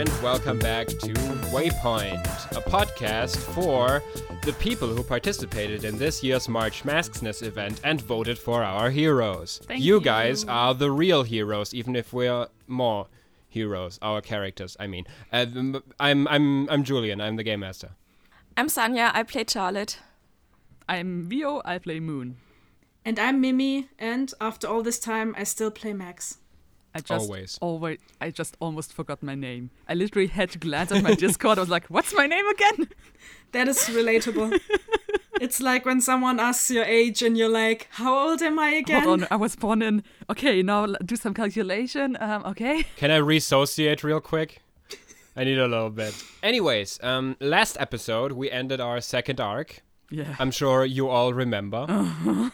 and welcome back to Waypoint, a podcast for the people who participated in this year's March Masksness event and voted for our heroes. You guys are the real heroes, even if we're more heroes, our characters, I mean. I'm Julian, I'm the Game Master. I'm Sanja, I play Charlotte. I'm Vio, I play Moon. And I'm Mimi, and after all this time, I still play Max. I just almost forgot my name. I literally had to glance at my Discord. I was like, what's my name again? That is relatable. It's like when someone asks your age and you're like, how old am I again? Hold on, I was born in... Okay, now do some calculation. Okay. Can I resociate real quick? I need a little bit. Anyways, last episode, we ended our second arc. Yeah. I'm sure you all remember. Uh-huh.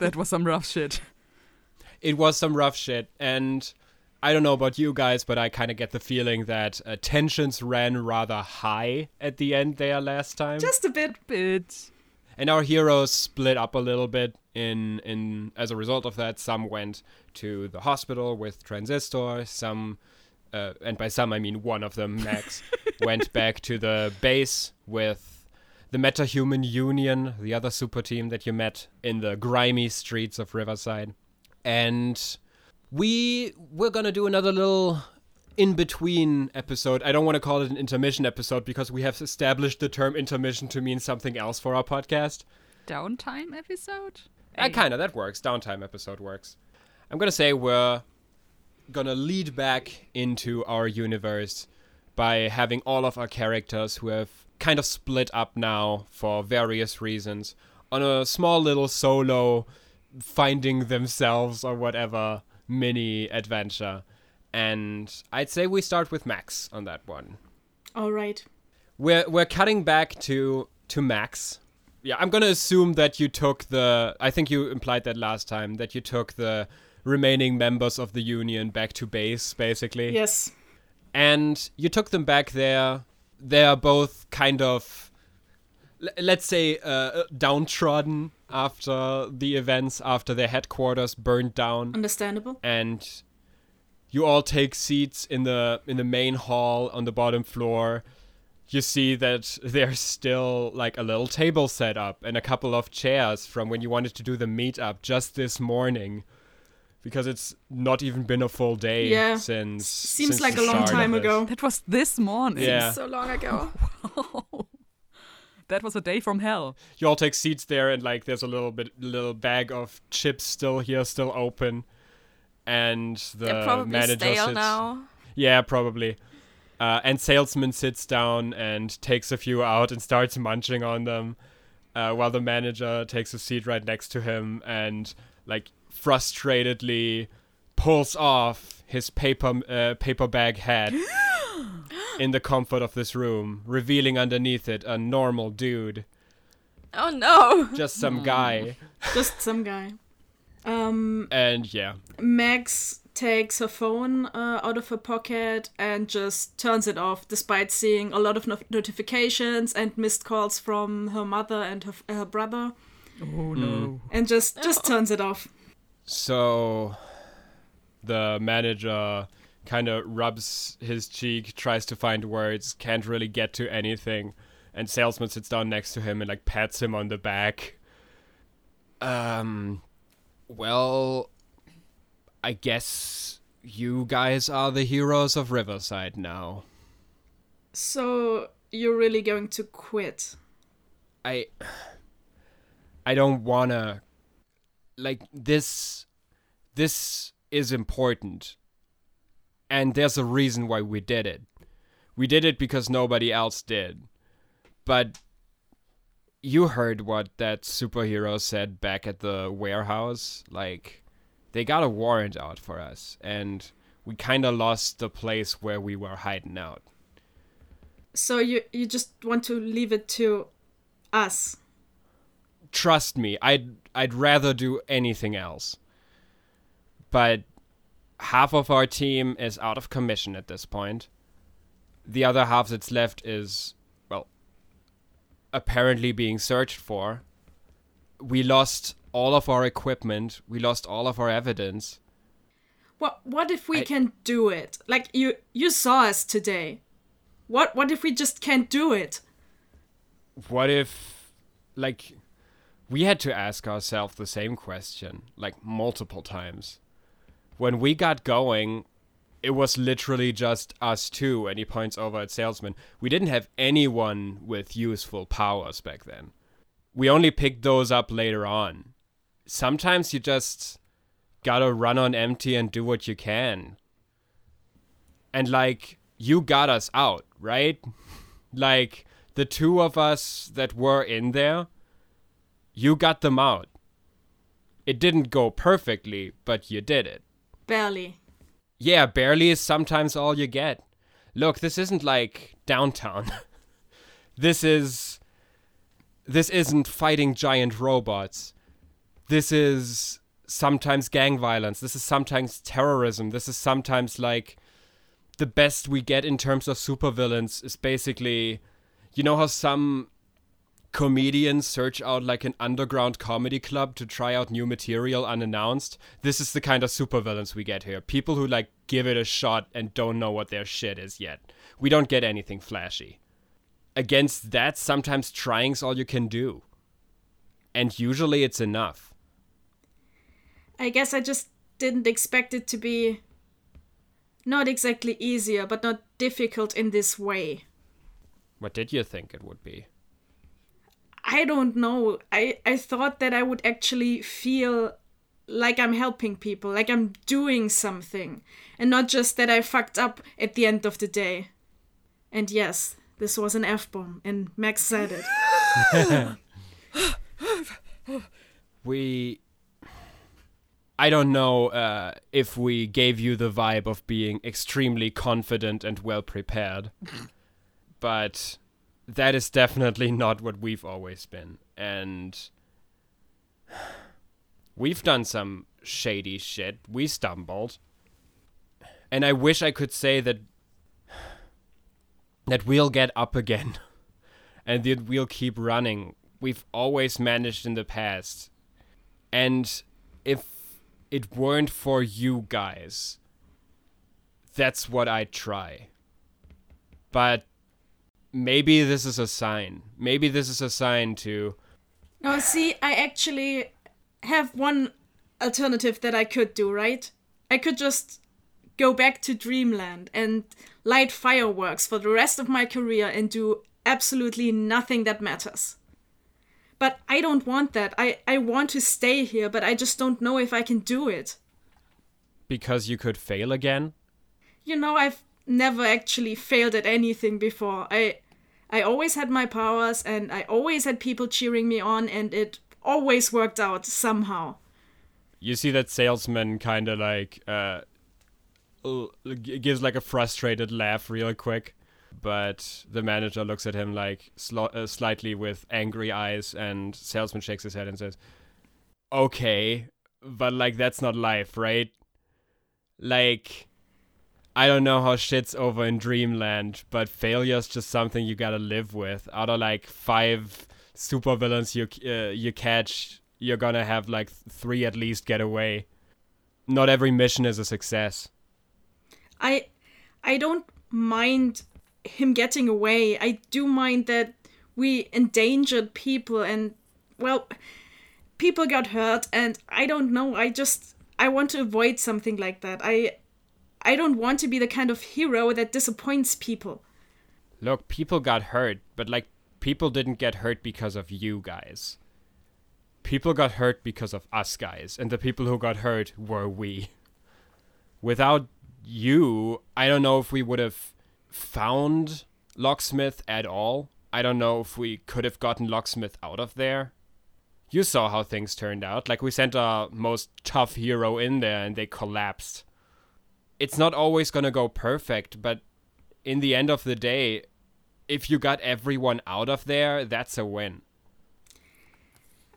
That was some rough shit. It was some rough shit, and I don't know about you guys, but I kind of get the feeling that tensions ran rather high at the end there last time. Just a bit. And our heroes split up a little bit in as a result of that. Some went to the hospital with Transistor, some, and by some I mean one of them, Max, went back to the base with the Metahuman Union, the other super team that you met in the grimy streets of Riverside. And we're going to do another little in-between episode. I don't want to call it an intermission episode because we have established the term intermission to mean something else for our podcast. Downtime episode? Hey. Kind of, that works. Downtime episode works. I'm going to say we're going to lead back into our universe by having all of our characters who have kind of split up now for various reasons on a small little solo finding themselves or whatever mini adventure. And I'd say we start with Max on that one. All right. We're cutting back to Max. Yeah, I'm going to assume that you took I think you implied that last time, that you took the remaining members of the union back to base, basically. Yes. And you took them back there. They are both kind of, let's say, downtrodden after the events, after their headquarters burned down. Understandable. And you all take seats in the main hall on the bottom floor. You see that there's still like a little table set up and a couple of chairs from when you wanted to do the meetup just this morning, because it's not even been a full day since. Seems like a long time ago. That was this morning. Yeah. Seems so long ago. Wow. That was a day from hell. You all take seats there, and like there's a little bag of chips still open, and the manager stale sits now. Yeah, probably. And salesman sits down and takes a few out and starts munching on them, while the manager takes a seat right next to him and like frustratedly pulls off his paper bag hat. In the comfort of this room, revealing underneath it a normal dude. Oh no! Just some guy. And yeah. Max takes her phone out of her pocket and just turns it off, despite seeing a lot of notifications and missed calls from her mother and her brother. Oh no! And just turns it off. So, the manager kind of rubs his cheek, tries to find words, can't really get to anything. And salesman sits down next to him and like pats him on the back. Well, I guess you guys are the heroes of Riverside now. So you're really going to quit? I don't wanna. Like, this is important. And there's a reason why we did it. We did it because nobody else did. But you heard what that superhero said back at the warehouse. Like, they got a warrant out for us. And we kind of lost the place where we were hiding out. So you just want to leave it to us? Trust me, I'd rather do anything else. But half of our team is out of commission at this point. The other half that's left is, well, apparently being searched for. We lost all of our equipment. We lost all of our evidence. What if we can do it? Like, you saw us today. What if we just can't do it? What if, like, we had to ask ourselves the same question, like, multiple times. When we got going, it was literally just us two, and he points over at Salesman. We didn't have anyone with useful powers back then. We only picked those up later on. Sometimes you just gotta run on empty and do what you can. And, like, you got us out, right? Like, the two of us that were in there, you got them out. It didn't go perfectly, but you did it. Barely. Yeah, barely is sometimes all you get. Look, this isn't like downtown. This isn't fighting giant robots. This is sometimes gang violence. This is sometimes terrorism. This is sometimes, like, the best we get in terms of supervillains is basically, you know how some comedians search out, like, an underground comedy club to try out new material unannounced? This is the kind of supervillains we get here. People who, like, give it a shot and don't know what their shit is yet. We don't get anything flashy. Against that, sometimes trying's all you can do. And usually it's enough. I guess I just didn't expect it to be not exactly easier, but not difficult in this way. What did you think it would be? I don't know. I thought that I would actually feel like I'm helping people, like I'm doing something, and not just that I fucked up at the end of the day. And yes, this was an F-bomb, and Max said it. I don't know if we gave you the vibe of being extremely confident and well-prepared, but that is definitely not what we've always been. And we've done some shady shit. We stumbled. And I wish I could say that we'll get up again and that we'll keep running. We've always managed in the past. And if it weren't for you guys, that's what I'd try. But maybe this is a sign. Maybe this is a sign to... Oh, see, I actually have one alternative that I could do, right? I could just go back to Dreamland and light fireworks for the rest of my career and do absolutely nothing that matters. But I don't want that. I want to stay here, but I just don't know if I can do it. Because you could fail again? You know, I've never actually failed at anything before. I always had my powers, and I always had people cheering me on, and it always worked out somehow. You see that Salesman kind of like gives like a frustrated laugh real quick. But the manager looks at him like slightly with angry eyes, and Salesman shakes his head and says, okay, but like that's not life, right? Like, I don't know how shit's over in Dreamland, but failure's just something you gotta live with. Out of like 5 supervillains you catch, you're gonna have like 3 at least get away. Not every mission is a success. I don't mind him getting away. I do mind that we endangered people and, well, people got hurt, and I don't know, I want to avoid something like that. I don't want to be the kind of hero that disappoints people. Look, people got hurt, but like, people didn't get hurt because of you guys. People got hurt because of us guys, and the people who got hurt were we. Without you, I don't know if we would have found Locksmith at all. I don't know if we could have gotten Locksmith out of there. You saw how things turned out. Like, we sent our most tough hero in there and they collapsed. It's not always gonna go perfect, but in the end of the day, if you got everyone out of there, that's a win.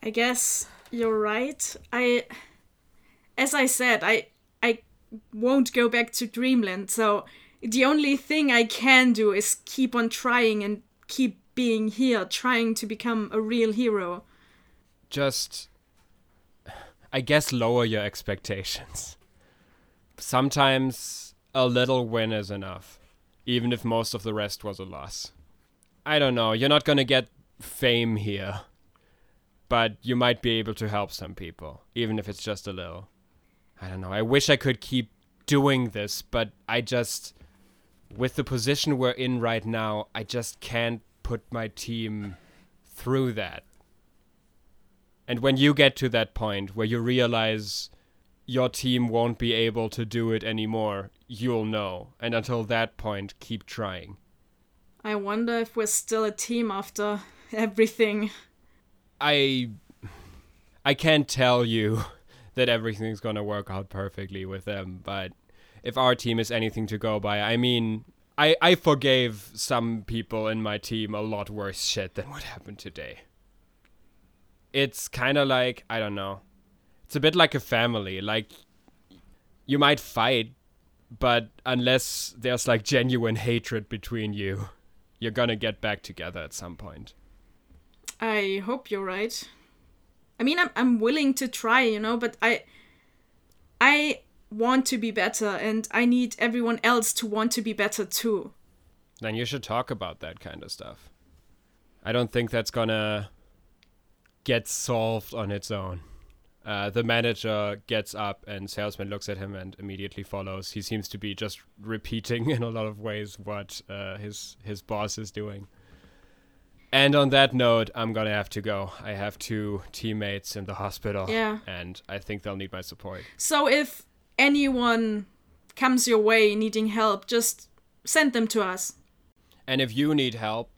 I guess you're right. As I said, I won't go back to Dreamland, so the only thing I can do is keep on trying and keep being here, trying to become a real hero. Just, I guess, lower your expectations. sometimes a little win is enough, even if most of the rest was a loss. I don't know, you're not gonna get fame here, but you might be able to help some people, even if it's just a little. I don't know, I wish I could keep doing this, but I just, with the position we're in right now, I just can't put my team through that. And when you get to that point where you realize your team won't be able to do it anymore, you'll know. And until that point, keep trying. I wonder if we're still a team after everything. I can't tell you that everything's gonna work out perfectly with them, but if our team is anything to go by, I mean, I forgave some people in my team a lot worse shit than what happened today. It's kind of like, I don't know, it's a bit like a family. Like, you might fight, but unless there's like genuine hatred between you, you're gonna get back together at some point. I hope you're right. I mean, I'm willing to try, you know, but I want to be better, and I need everyone else to want to be better too. Then you should talk about that kind of stuff. I don't think that's gonna get solved on its own. The manager gets up and Salesman looks at him and immediately follows. He seems to be just repeating in a lot of ways what his boss is doing. And on that note, I'm going to have to go. I have 2 teammates in the hospital, and I think they'll need my support. So if anyone comes your way needing help, just send them to us. And if you need help...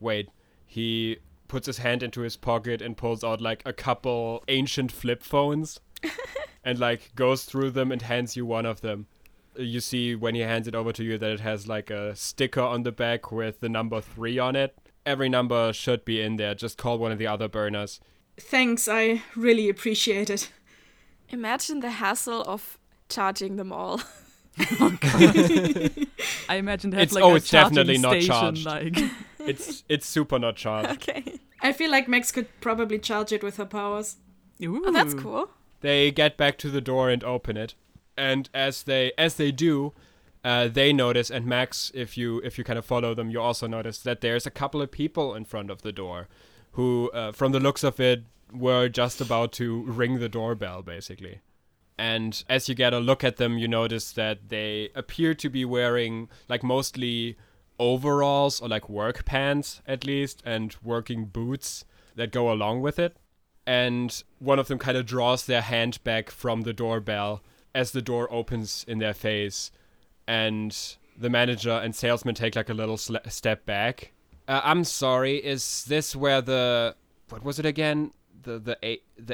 Wait, he puts his hand into his pocket and pulls out like a couple ancient flip phones and like goes through them and hands you one of them. You see when he hands it over to you that it has like a sticker on the back with the number 3 on it. Every number should be in there. Just call one of the other burners. Thanks, I really appreciate it. Imagine the hassle of charging them all. Oh, God. I imagine they have it's, like oh, a it's charging definitely not station, charged. Like. It's super not charged. Okay. I feel like Max could probably charge it with her powers. Ooh. Oh, that's cool. They get back to the door and open it. And as they do... they notice, and Max, if you kind of follow them, you also notice that there's a couple of people in front of the door who, from the looks of it, were just about to ring the doorbell, basically. And as you get a look at them, you notice that they appear to be wearing, like, mostly overalls or, like, work pants, at least, and working boots that go along with it. And one of them kind of draws their hand back from the doorbell as the door opens in their face. And the manager and salesman take like a little step back. I'm sorry, is this where the... What was it again? The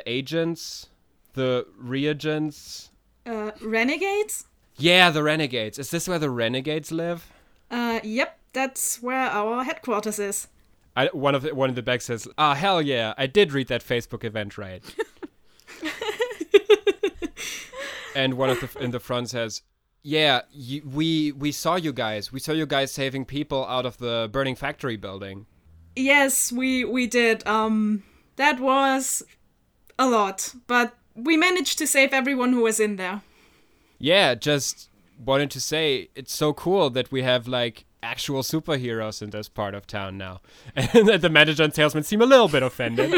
agents? The reagents? Renegades? Yeah, the renegades. Is this where the renegades live? Yep, that's where our headquarters is. One of the back says, ah, hell yeah, I did read that Facebook event right. And one of the in the front says... Yeah, we saw you guys. We saw you guys saving people out of the burning factory building. Yes, we did. That was a lot, but we managed to save everyone who was in there. Yeah, just wanted to say it's so cool that we have like actual superheroes in this part of town now. And the manager and salesman seem a little bit offended.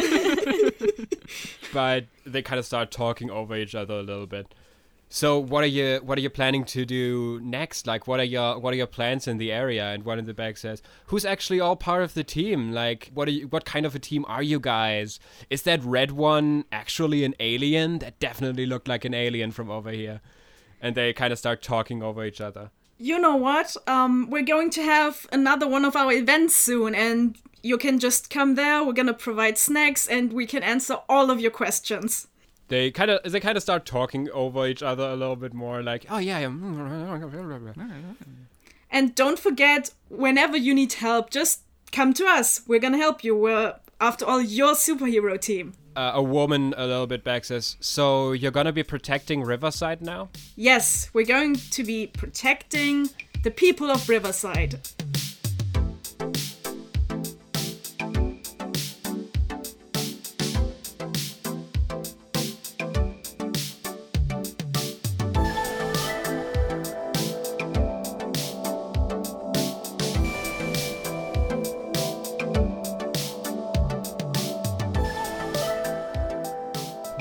But they kind of start talking over each other a little bit. So what are you planning to do next? Like what are your plans in the area? And one in the back says, who's actually all part of the team? Like what kind of a team are you guys? Is that red one actually an alien? That definitely looked like an alien from over here. And they kind of start talking over each other. You know what? We're going to have another one of our events soon, and you can just come there. We're gonna provide snacks, and we can answer all of your questions. They kind of start talking over each other a little bit more, like, oh yeah, and don't forget, whenever you need help, just come to us. We're gonna help you. We're, after all, your superhero team. A woman a little bit back says, so you're gonna be protecting Riverside now? Yes, we're going to be protecting the people of Riverside.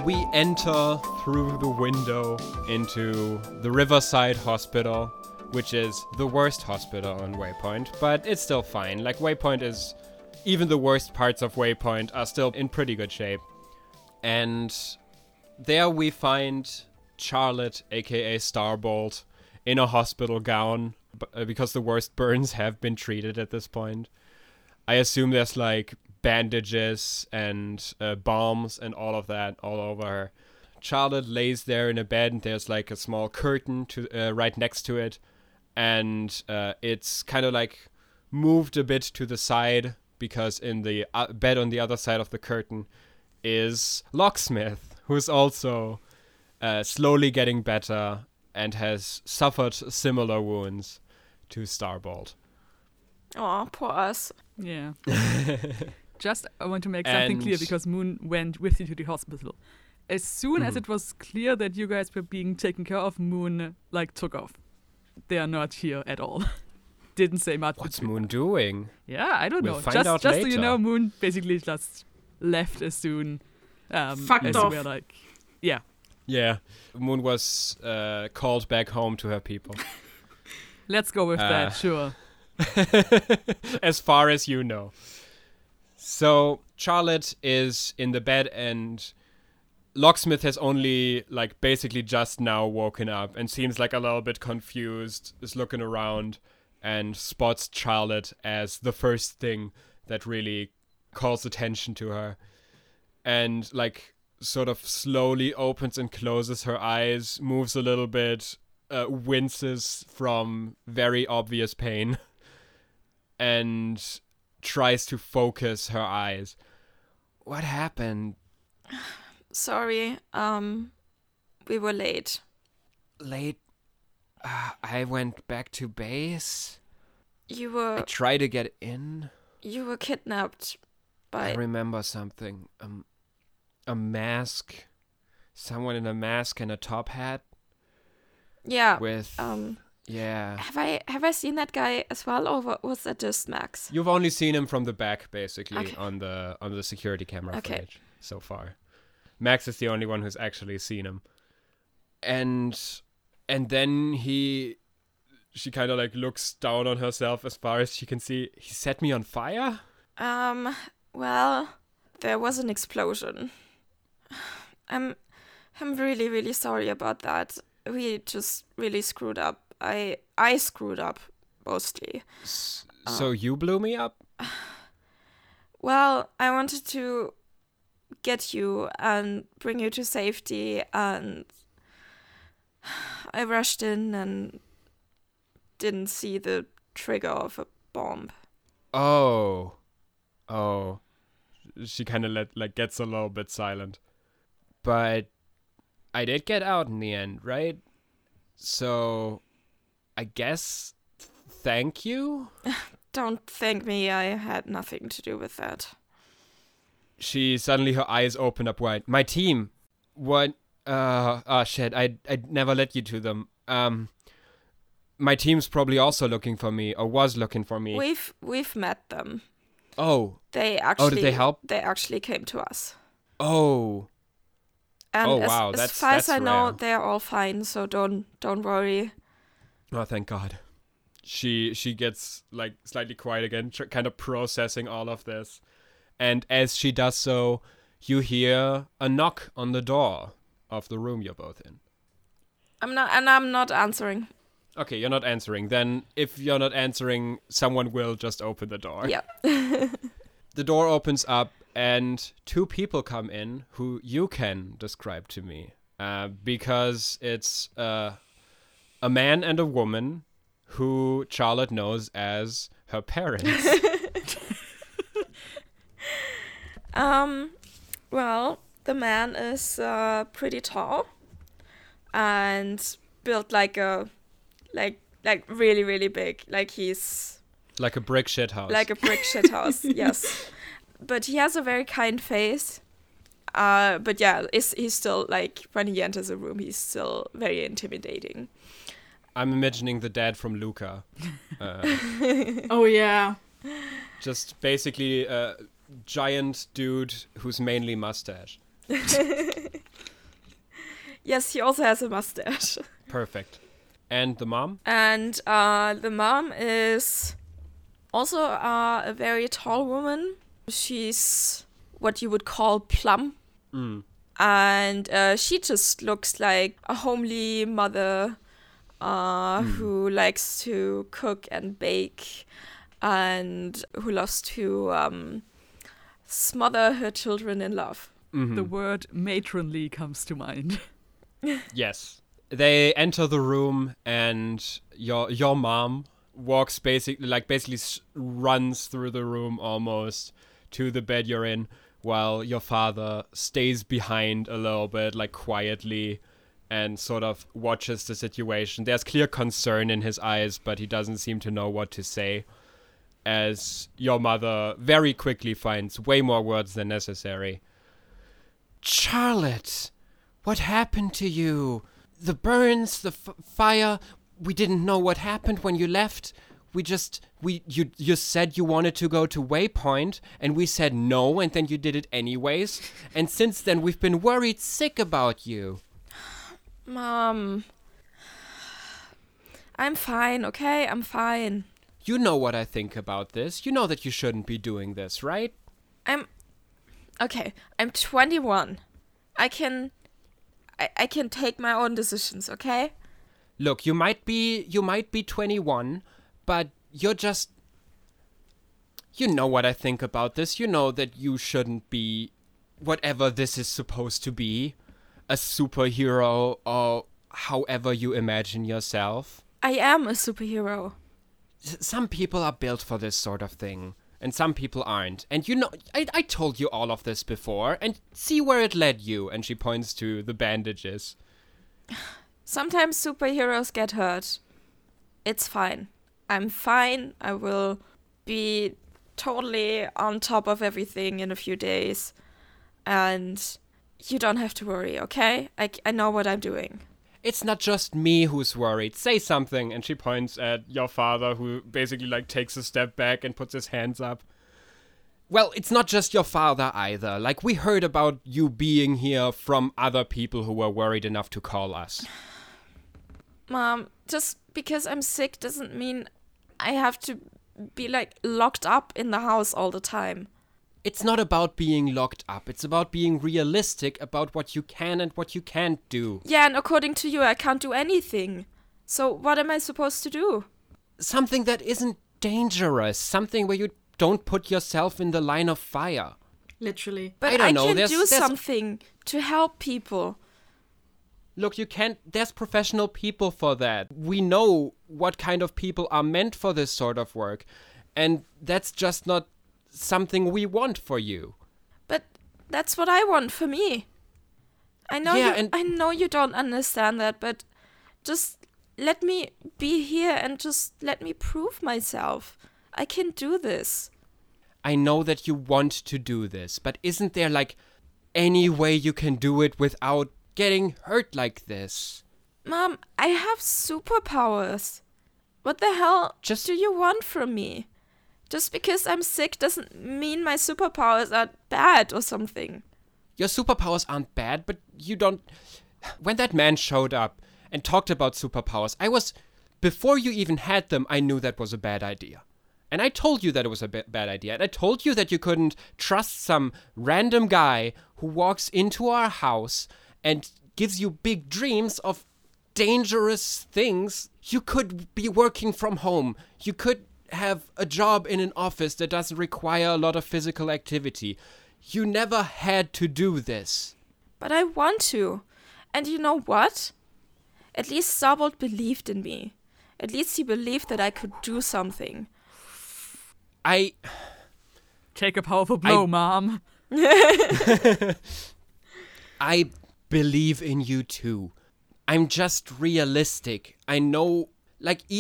We enter through the window into the Riverside Hospital, which is the worst hospital on Waypoint, but it's still fine. Like, Waypoint is... Even the worst parts of Waypoint are still in pretty good shape. And there we find Charlotte, aka Starbolt, in a hospital gown, because the worst burns have been treated at this point. I assume there's, like, bandages and bombs and all of that all over her. Charlotte lays there in a bed, and there's like a small curtain to right next to it, and it's kind of like moved a bit to the side because in the bed on the other side of the curtain is Locksmith, who's also slowly getting better and has suffered similar wounds to Starbolt. Aw, poor us. Yeah. Just, I want to make something clear, because Moon went with you to the hospital. As soon as it was clear that you guys were being taken care of, Moon, like, took off. They are not here at all. Didn't say much. What's Moon doing? Yeah, I don't know. Just so you know, Moon basically just left as soon as off. We were like, yeah. Yeah. Moon was called back home to her people. Let's go with that, sure. As far as you know. So Charlotte is in the bed, and Locksmith has only, like, basically just now woken up and seems like a little bit confused, is looking around and spots Charlotte as the first thing that really calls attention to her, and, like, sort of slowly opens and closes her eyes, moves a little bit, winces from very obvious pain, and tries to focus her eyes. What happened? Sorry, we were late. Late? I went back to base. You were... I tried to get in. You were kidnapped by... I remember something. A mask. Someone in a mask and a top hat. Yeah. With... Yeah. Have I seen that guy as well, or was that just Max? You've only seen him from the back, basically, okay. on the security camera footage so far. Max is the only one who's actually seen him. And then she kind of, like, looks down on herself as far as she can see. He set me on fire? Well, there was an explosion. I'm really, really sorry about that. We just really screwed up. I screwed up, mostly. So you blew me up? Well, I wanted to get you and bring you to safety, and I rushed in and didn't see the trigger of a bomb. Oh. She kind of, like, gets a little bit silent. But I did get out in the end, right? So... I guess, thank you? Don't thank me, I had nothing to do with that. She, suddenly her eyes opened up wide. My team! What? Shit, I never let you to them. My team's probably also looking for me, or was looking for me. We've met them. Oh. Did they help? They actually came to us. Oh. And wow, that's as far as I know, they're all fine, so don't worry. Oh, thank God. She gets, like, slightly quiet again, kind of processing all of this. And as she does so, you hear a knock on the door of the room you're both in. I'm not answering. Okay, you're not answering. Then if you're not answering, someone will just open the door. Yeah. The door opens up and two people come in who you can describe to me. Because it's... a man and a woman who Charlotte knows as her parents. Well, the man is pretty tall and built like a like really, really big. Like he's like a brick shit house. Like a brick shit house, yes. But he has a very kind face. But yeah, he's still, like, when he enters a room, he's still very intimidating. I'm imagining the dad from Luca. Oh, yeah. Just basically a giant dude who's mainly mustache. Yes, he also has a mustache. Perfect. And the mom? And the mom is also a very tall woman. She's what you would call plump. Mm. And she just looks like a homely mother who likes to cook and bake and who loves to smother her children in love. Mm-hmm. The word matronly comes to mind. Yes. They enter the room and your mom walks basically runs through the room almost to the bed you're in, while your father stays behind a little bit, like quietly, and sort of watches the situation. There's clear concern in his eyes, but he doesn't seem to know what to say, as your mother very quickly finds way more words than necessary. Charlotte, what happened to you? The burns, the fire, we didn't know what happened when you left. You said you wanted to go to Waypoint, and we said no, and then you did it anyways. And since then, we've been worried sick about you. Mom, I'm fine, okay? I'm fine. You know what I think about this. You know that you shouldn't be doing this, right? I'm 21. I can take my own decisions, okay? Look, you might be 21, but you're just... You know what I think about this. You know that you shouldn't be whatever this is supposed to be. A superhero, or however you imagine yourself. I am a superhero. Some people are built for this sort of thing, and some people aren't. And you know, I told you all of this before, and see where it led you. And she points to the bandages. Sometimes superheroes get hurt. It's fine. I'm fine. I will be totally on top of everything in a few days. And you don't have to worry, okay? I know what I'm doing. It's not just me who's worried. Say something. And she points at your father, who basically takes a step back and puts his hands up. Well, it's not just your father either. We heard about you being here from other people who were worried enough to call us. Mom, just because I'm sick doesn't mean I have to be, locked up in the house all the time. It's not about being locked up. It's about being realistic about what you can and what you can't do. Yeah, and according to you, I can't do anything. So what am I supposed to do? Something that isn't dangerous. Something where you don't put yourself in the line of fire. Literally. But I can do something to help people. Look, you can't... There's professional people for that. We know what kind of people are meant for this sort of work. And that's just not... something we want for you. But that's what I want for me. I know you don't understand that, but just let me be here and just let me prove myself. I can do this. I know that you want to do this, but isn't there any way you can do it without getting hurt like this? Mom, I have superpowers. What the hell do you want from me? Just because I'm sick doesn't mean my superpowers are bad or something. Your superpowers aren't bad, but you don't... When that man showed up and talked about superpowers, Before you even had them, I knew that was a bad idea. And I told you that it was a bad idea. And I told you that you couldn't trust some random guy who walks into our house and gives you big dreams of dangerous things. You could be working from home. You could... have a job in an office that doesn't require a lot of physical activity. You never had to do this. But I want to. And you know what? At least Starbolt believed in me. At least he believed that I could do something. I... Take a powerful blow, Mom. I believe in you too. I'm just realistic. I know...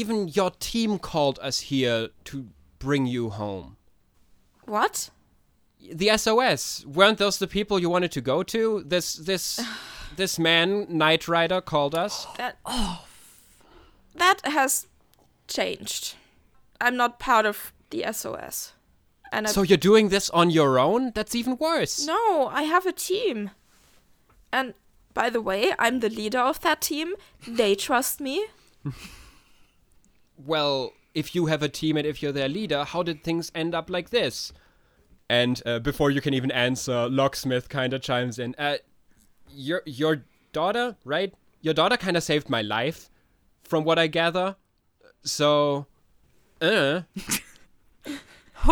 even your team called us here to bring you home. What? The SOS. Weren't those the people you wanted to go to? This man, Knight Rider, called us. That has changed. I'm not part of the SOS. So you're doing this on your own? That's even worse. No, I have a team. And By the way, I'm the leader of that team. They trust me. Well, if you have a team and if you're their leader, how did things end up like this? And before you can even answer, Locksmith kind of chimes in. Your daughter, right? Your daughter kind of saved my life, from what I gather. So, Oh,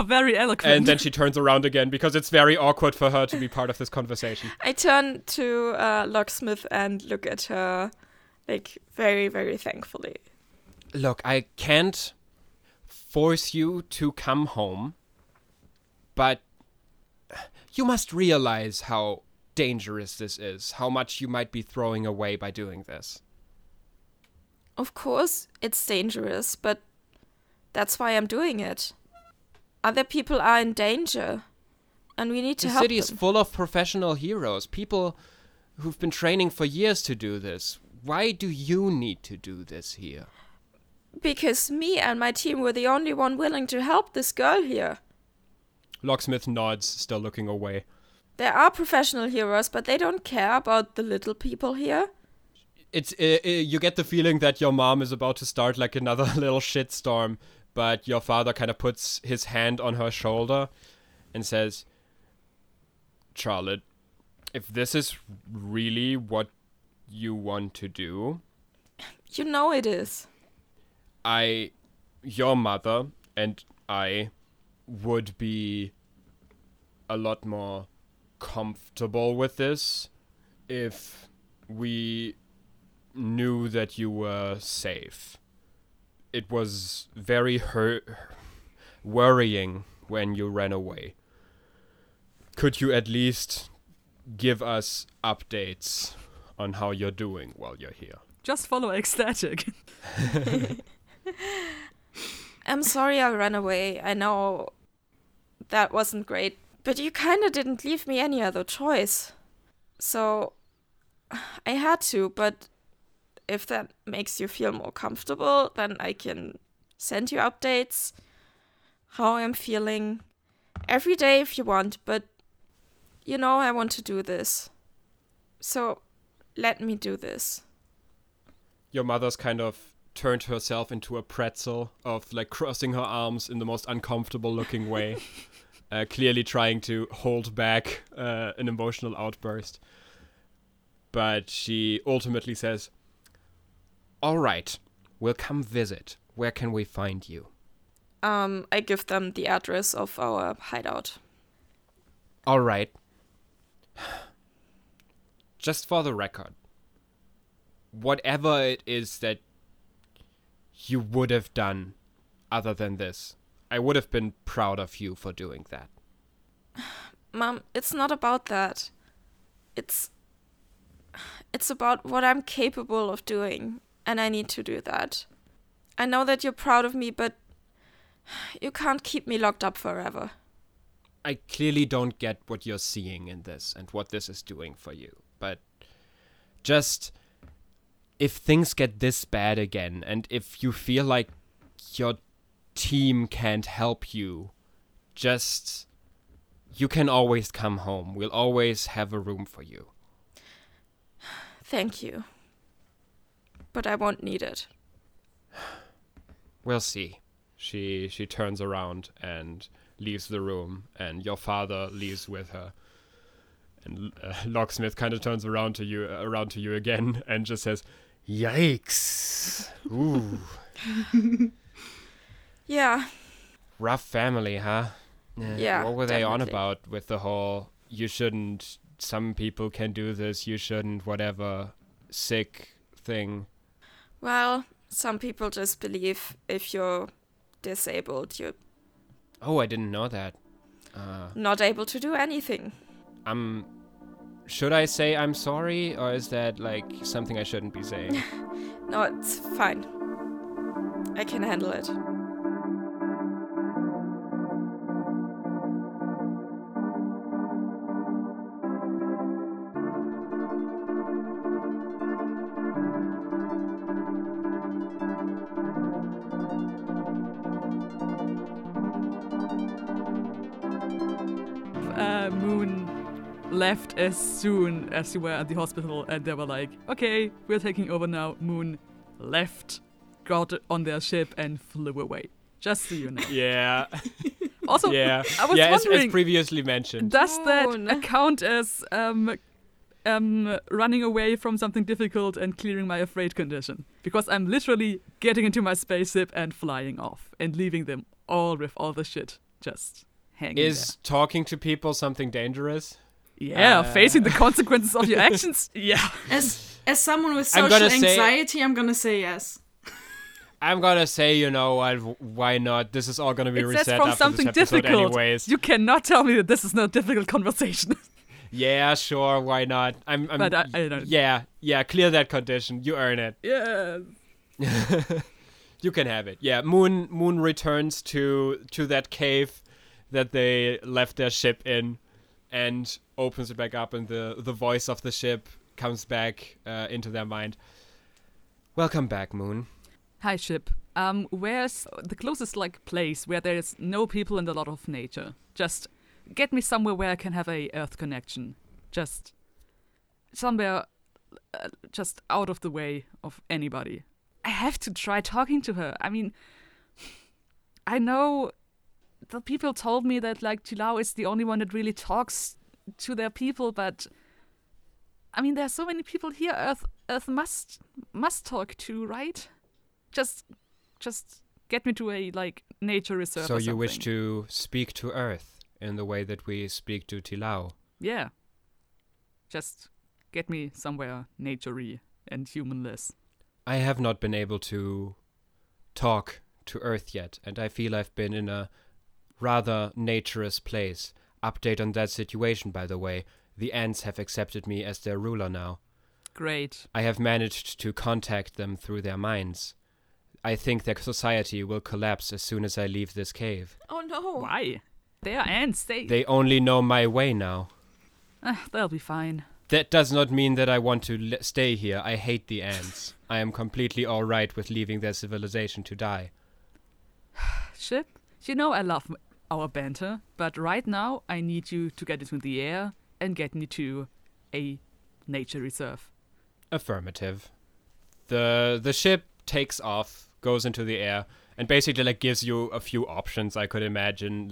very eloquent. And then she turns around again because it's very awkward for her to be part of this conversation. I turn to Locksmith and look at her, like, very, very thankfully. Look, I can't force you to come home, but you must realize how dangerous this is, how much you might be throwing away by doing this. Of course, it's dangerous, but that's why I'm doing it. Other people are in danger, and we need to help them. The city is full of professional heroes, people who've been training for years to do this. Why do you need to do this here? Because me and my team were the only one willing to help this girl here. Locksmith nods, still looking away. There are professional heroes, but they don't care about the little people here. It's you get the feeling that your mom is about to start like another little shitstorm, but your father kind of puts his hand on her shoulder and says, Charlotte, if this is really what you want to do... You know it is. Your mother and I would be a lot more comfortable with this if we knew that you were safe. It was very worrying when you ran away. Could you at least give us updates on how you're doing while you're here? Just follow ecstatic. I'm sorry I ran away. I know that wasn't great, but you kind of didn't leave me any other choice. So I had to, but if that makes you feel more comfortable, then I can send you updates, how I'm feeling, every day if you want, but you know I want to do this. So let me do this. Your mother's kind of turned herself into a pretzel of like crossing her arms in the most uncomfortable looking way, clearly trying to hold back an emotional outburst. But she ultimately says, all right, we'll come visit. Where can we find you? I give them the address of our hideout. All right. Just for the record, whatever it is that you would have done other than this, I would have been proud of you for doing that. Mom, it's not about that. It's about what I'm capable of doing, and I need to do that. I know that you're proud of me, but you can't keep me locked up forever. I clearly don't get what you're seeing in this and what this is doing for you, but just... if things get this bad again, and if you feel like your team can't help you, you can always come home. We'll always have a room for you. Thank you. But I won't need it. We'll see. She turns around and leaves the room, and your father leaves with her. And Locksmith kind of turns around to you again and just says, yikes. Ooh. Yeah. Rough family, huh? Yeah. What were they on about with the whole, you shouldn't, some people can do this, you shouldn't, whatever, sick thing? Well, some people just believe if you're disabled, you're... Oh, I didn't know that. Not able to do anything. Should I say I'm sorry, or is that, like, something I shouldn't be saying? No, it's fine. I can handle it. left as soon as you were at the hospital, and they were like, okay, we're taking over now. Moon left, got on their ship, and flew away. Just so you know. Yeah. Also, yeah. I was wondering, as previously mentioned, does that count as running away from something difficult and clearing my afraid condition? Because I'm literally getting into my spaceship and flying off and leaving them all with all the shit just hanging Is there. Talking to people something dangerous? Yeah, facing the consequences of your actions? Yeah. As someone with social anxiety, I'm gonna say yes. I'm gonna say, you know, why not? This is all gonna be reset after something this episode difficult. Anyways. You cannot tell me that this is not a difficult conversation. Yeah, sure, why not? But I don't. Yeah, clear that condition. You earn it. Yeah. You can have it. Yeah, Moon returns to that cave that they left their ship in, and opens it back up, and the voice of the ship comes back into their mind. Welcome back, Moon. Hi, ship. Where's the closest place where there's no people and a lot of nature? Just get me somewhere where I can have a Earth connection. Just somewhere just out of the way of anybody. I have to try talking to her. I mean, I know the people told me that Tilao is the only one that really talks to their people, but I mean, there's so many people here Earth must talk to, right? Just get me to a nature reserve. So or you wish to speak to Earth in the way that we speak to Tilao? Yeah. Just get me somewhere naturey and humanless. I have not been able to talk to Earth yet, and I feel I've been in a rather naturous place. Update on that situation, by the way. The ants have accepted me as their ruler now. Great. I have managed to contact them through their minds. I think their society will collapse as soon as I leave this cave. Oh no! Why? They are ants, They only know my way now. They'll be fine. That does not mean that I want to stay here. I hate the ants. I am completely alright with leaving their civilization to die. Ship, you know I love our banter, but right now I need you to get into the air and get me to a nature reserve. Affirmative. The ship takes off, goes into the air, and basically gives you a few options, I could imagine,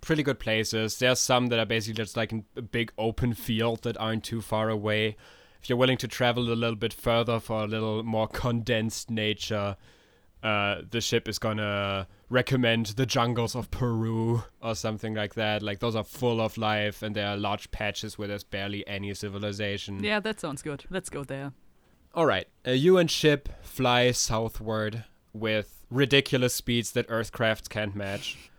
pretty good places. There's some that are basically just a big open field that aren't too far away. If you're willing to travel a little bit further for a little more condensed nature, the ship is gonna recommend the jungles of Peru or something like that. Those are full of life, and there are large patches where there's barely any civilization. Yeah, that sounds good. Let's go there. All right. You and ship fly southward with ridiculous speeds that Earthcrafts can't match.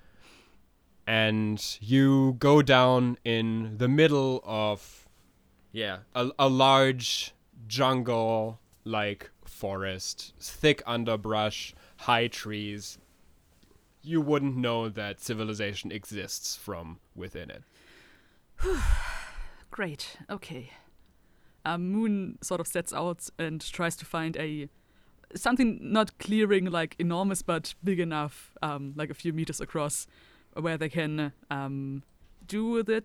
And you go down in the middle of, a large jungle-like forest. Thick underbrush, high trees. You wouldn't know that civilization exists from within it. Great. Okay. Moon sort of sets out and tries to find something not clearing enormous, but big enough, a few meters across, where they can do the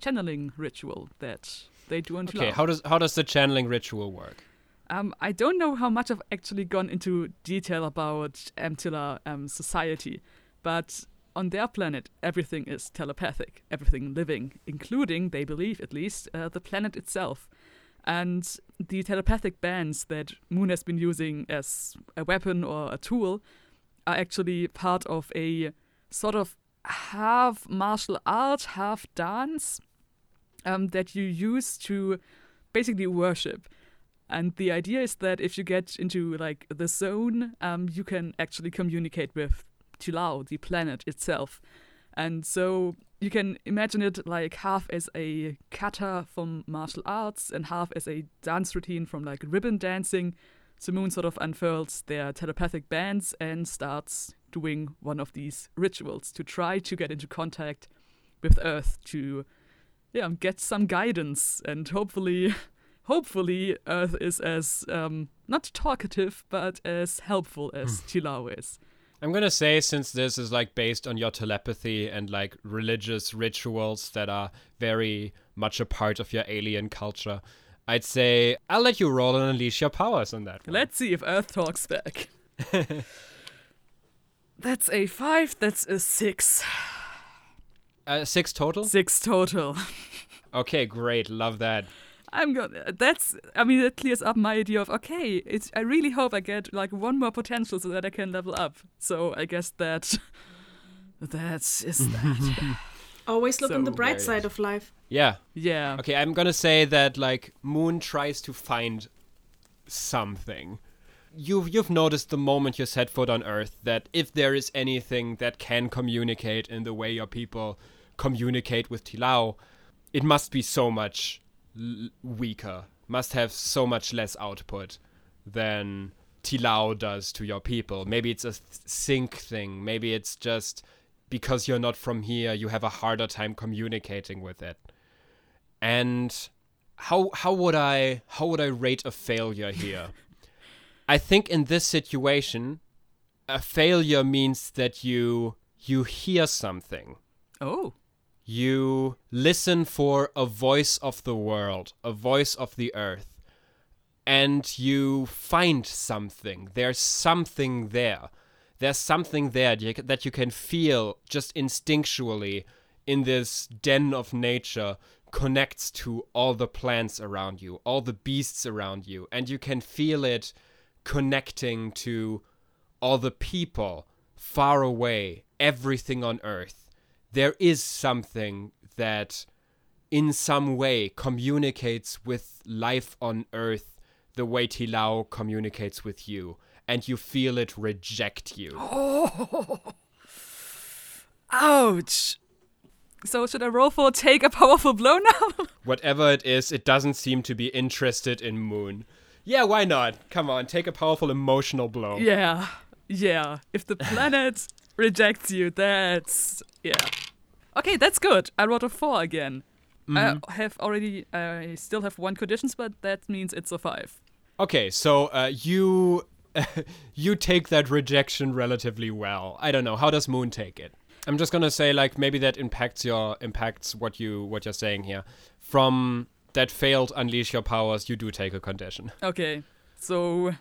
channeling ritual that they do on Tilao. Okay, how does the channeling ritual work? I don't know how much I've actually gone into detail about Amtila society, but on their planet, everything is telepathic, everything living, including, they believe at least, the planet itself. And the telepathic bands that Moon has been using as a weapon or a tool are actually part of a sort of half martial art, half dance that you use to basically worship. And the idea is that if you get into the zone, you can actually communicate with Tilao, the planet itself. And so you can imagine it half as a kata from martial arts and half as a dance routine from ribbon dancing. So Moon sort of unfurls their telepathic bands and starts doing one of these rituals to try to get into contact with Earth to get some guidance. And hopefully Earth is as not talkative, but as helpful as Tilao is. I'm gonna say, since this is like based on your telepathy and like religious rituals that are very much a part of your alien culture, I'd say I'll let you roll and unleash your powers on that one. Let's see if Earth talks back. That's a 5, that's a 6. 6 total? 6 total. Okay, great, love that. That clears up my idea of, I really hope I get like one more potential so that I can level up. So I guess that is that. Always look on the bright side of life. Yeah. Yeah. Okay, I'm gonna say that like Moon tries to find something. You've noticed the moment you set foot on Earth that if there is anything that can communicate in the way your people communicate with Tilao, it must be so much weaker, must have so much less output than Tilao does to your people. Maybe it's a sync thing. Maybe it's just because you're not from here, you have a harder time communicating with it. And how would I rate a failure here? I think in this situation, a failure means that you hear something. Oh. You listen for a voice of the world, a voice of the earth, and you find something. There's something there. There's something there that you can feel just instinctually in this den of nature, connects to all the plants around you, all the beasts around you, and you can feel it connecting to all the people far away, everything on earth. There is something that in some way communicates with life on Earth the way Tilao communicates with you, and you feel it reject you. Oh. Ouch. So should I roll for take a powerful blow now? Whatever it is, it doesn't seem to be interested in Moon. Yeah, why not? Come on, take a powerful emotional blow. Yeah. If the planet rejects you, that's... Yeah. Okay, that's good. I rolled a 4 again. Mm-hmm. I still have 1 conditions, but that means it's a 5. Okay, so you take that rejection relatively well. I don't know. How does Moon take it? I'm just gonna say like maybe that impacts what you're saying here. From that failed unleash your powers, you do take a condition. Okay, so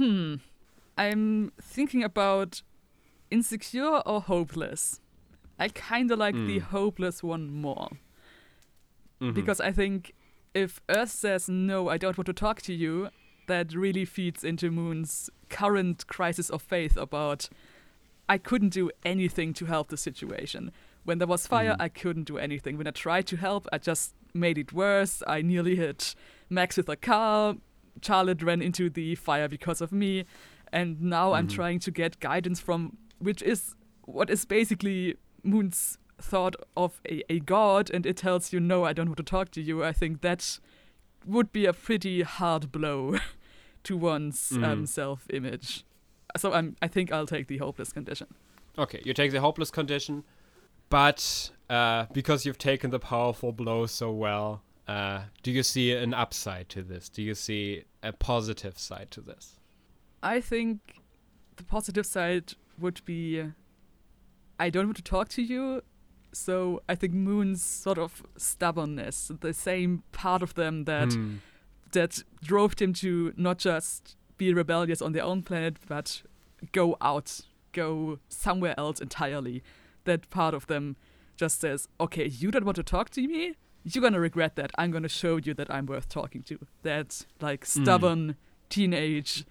I'm thinking about insecure or hopeless. I kind of like the hopeless one more. Mm-hmm. Because I think if Earth says, no, I don't want to talk to you, that really feeds into Moon's current crisis of faith about, I couldn't do anything to help the situation. When there was fire, I couldn't do anything. When I tried to help, I just made it worse. I nearly hit Max with a car. Charlotte ran into the fire because of me. And now I'm trying to get guidance from, which is what is basically Moon's thought of a god, and it tells you, no, I don't want to talk to you. I think that would be a pretty hard blow to one's self-image. So I think I'll take the hopeless condition. Okay, you take the hopeless condition, but because you've taken the powerful blow so well, do you see an upside to this? Do you see a positive side to this? I think the positive side would be... I don't want to talk to you, so I think Moon's sort of stubbornness, the same part of them that drove him to not just be rebellious on their own planet, but go somewhere else entirely. That part of them just says, okay, you don't want to talk to me? You're going to regret that. I'm going to show you that I'm worth talking to. That like stubborn teenage...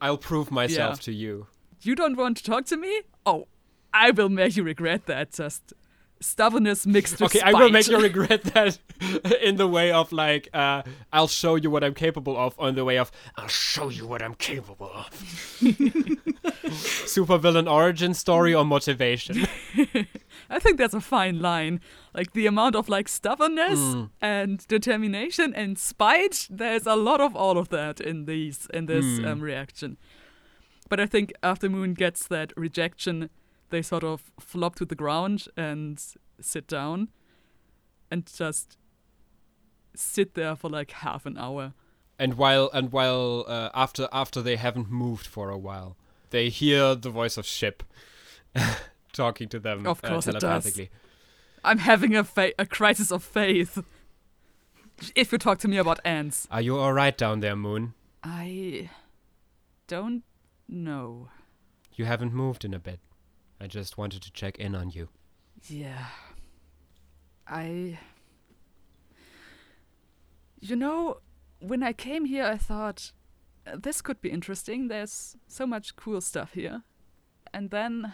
I'll prove myself to you. You don't want to talk to me? Oh, I will make you regret that. Just stubbornness mixed with spite. I will make you regret that in the way of like, I'll show you what I'm capable of, or in the way of, I'll show you what I'm capable of. Supervillain origin story or motivation? I think that's a fine line. Like the amount of like stubbornness and determination and spite, there's a lot of all of that in this reaction. But I think after Moon gets that rejection, they sort of flop to the ground and sit down and just sit there for like half an hour. And while after they haven't moved for a while, they hear the voice of ship talking to them. Of course it does. I'm having a crisis of faith. If you talk to me about ants. Are you all right down there, Moon? I don't know. You haven't moved in a bit. I just wanted to check in on you. Yeah. You know, when I came here, I thought, this could be interesting. There's so much cool stuff here. And then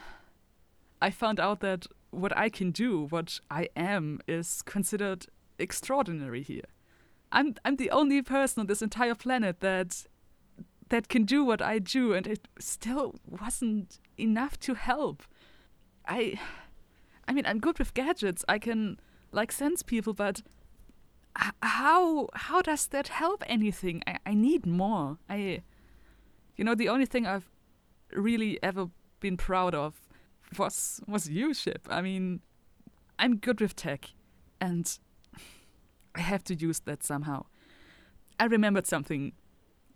I found out that what I can do, what I am, is considered extraordinary here. I'm the only person on this entire planet that can do what I do, and it still wasn't enough to help. I mean, I'm good with gadgets. I can, sense people, but how does that help anything? I need more. The only thing I've really ever been proud of was you, Ship. I mean, I'm good with tech, and I have to use that somehow. I remembered something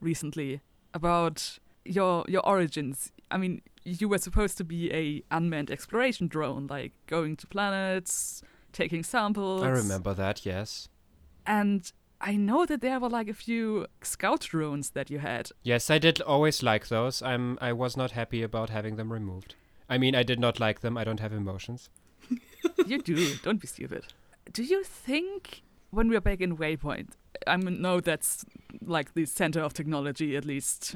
recently about your origins. I mean, you were supposed to be a unmanned exploration drone, like going to planets, taking samples. I remember that, yes. And I know that there were a few scout drones that you had. Yes, I did always like those. I was not happy about having them removed. I mean, I did not like them. I don't have emotions. You do. Don't be stupid. Do you think when we're back in Waypoint, I know that's the center of technology, at least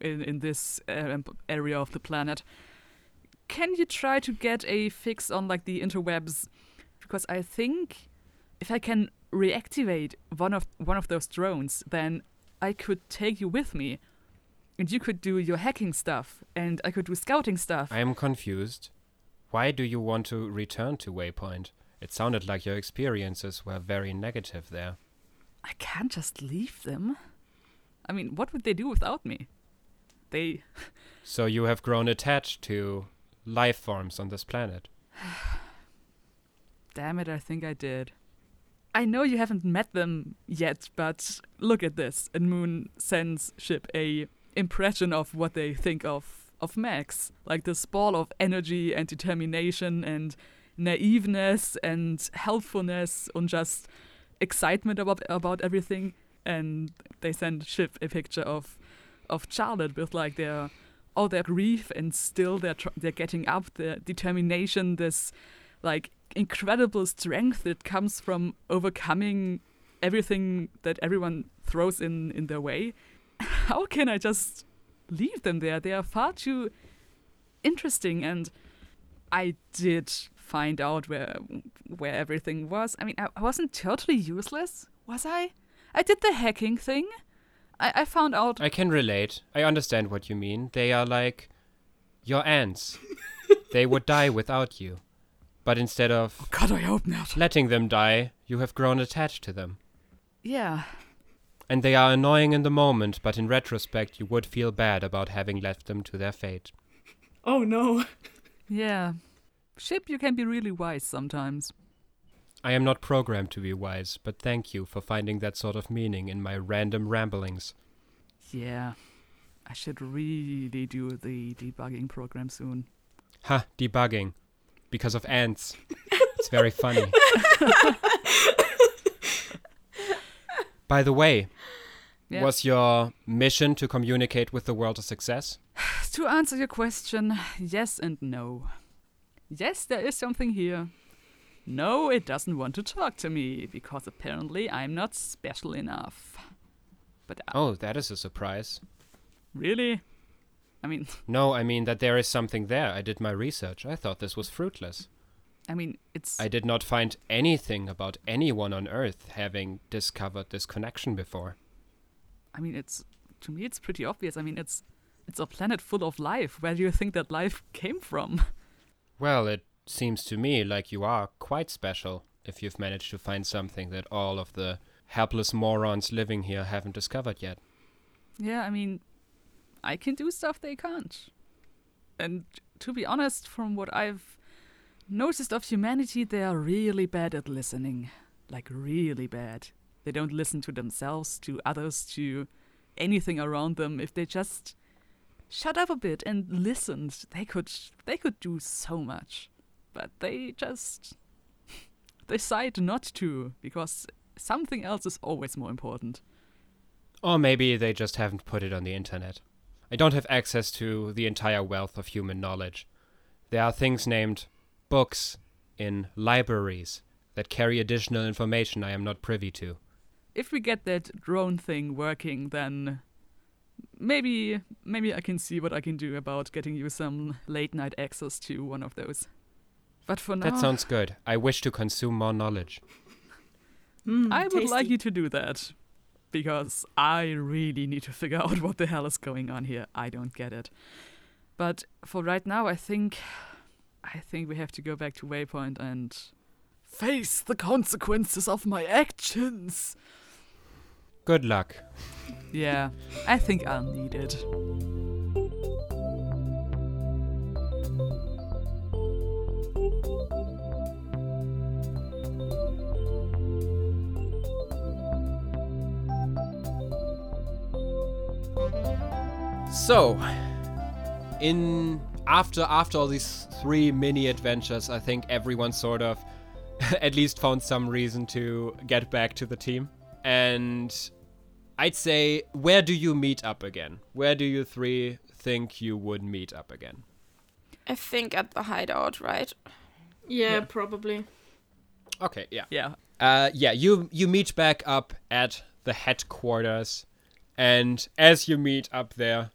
in this area of the planet. Can you try to get a fix on the interwebs? Because I think if I can reactivate one of those drones, then I could take you with me, and you could do your hacking stuff, and I could do scouting stuff. I am confused. Why do you want to return to Waypoint? It sounded like your experiences were very negative there. I can't just leave them. I mean, what would they do without me? So you have grown attached to life forms on this planet. Damn it, I think I did. I know you haven't met them yet, but look at this. And Moon sends Ship a impression of what they think of Max. This ball of energy and determination and naiveness and helpfulness and just excitement about everything. And they send Ship a picture of Charlotte with their all their grief, and still they're getting up, their determination, this incredible strength that comes from overcoming everything that everyone throws in their way. How can I just leave them there? They are far too interesting. And I did find out where everything was. I mean, I wasn't totally useless, was I? I did the hacking thing. I found out. I can relate. I understand what you mean. They are your ants. They would die without you. But instead of I hope not. Letting them die, you have grown attached to them. Yeah. And they are annoying in the moment, but in retrospect, you would feel bad about having left them to their fate. Oh, no. Yeah. Ship, you can be really wise sometimes. I am not programmed to be wise, but thank you for finding that sort of meaning in my random ramblings. Yeah, I should really do the debugging program soon. Ha, debugging. Because of ants. It's very funny. By the way, yeah. Was your mission to communicate with the world a success? To answer your question, yes and no. Yes, there is something here. No, it doesn't want to talk to me, because apparently I'm not special enough. But oh, that is a surprise. Really? I mean... No, I mean that there is something there. I did my research. I thought this was fruitless. I mean, it's... I did not find anything about anyone on Earth having discovered this connection before. I mean, it's... To me, it's pretty obvious. I mean, it's a planet full of life. Where do you think that life came from? Well, it seems to me like you are quite special if you've managed to find something that all of the helpless morons living here haven't discovered yet. Yeah, I mean, I can do stuff they can't. And to be honest, from what I've noticed of humanity, they are really bad at listening. Really bad. They don't listen to themselves, to others, to anything around them. If they just shut up a bit and listened, they could do so much. But they just decide not to, because something else is always more important. Or maybe they just haven't put it on the internet. I don't have access to the entire wealth of human knowledge. There are things named books in libraries that carry additional information I am not privy to. If we get that drone thing working, then maybe I can see what I can do about getting you some late-night access to one of those. But for now... That sounds good. I wish to consume more knowledge. I would tasty. Like you to do that, because I really need to figure out what the hell is going on here. I don't get it. But for right now, I think we have to go back to Waypoint and face the consequences of my actions. Good luck. Yeah, I think I'll need it. So, after all these three mini adventures, I think everyone sort of at least found some reason to get back to the team. And I'd say, where do you meet up again? Where do you three think you would meet up again? I think at the hideout, right? Yeah. Probably. Okay, yeah. Yeah. You meet back up at the headquarters, and as you meet up there,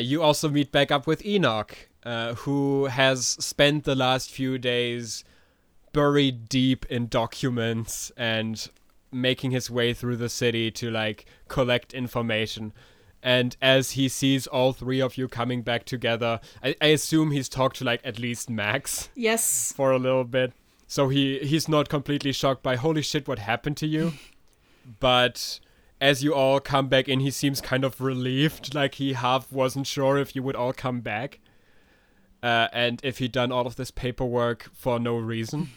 you also meet back up with Enoch, who has spent the last few days buried deep in documents and making his way through the city to, collect information. And as he sees all three of you coming back together, I assume he's talked to, at least Max. Yes. For a little bit. So he's not completely shocked by, holy shit, what happened to you? But... as you all come back in, he seems kind of relieved, he half wasn't sure if you would all come back. And if he'd done all of this paperwork for no reason.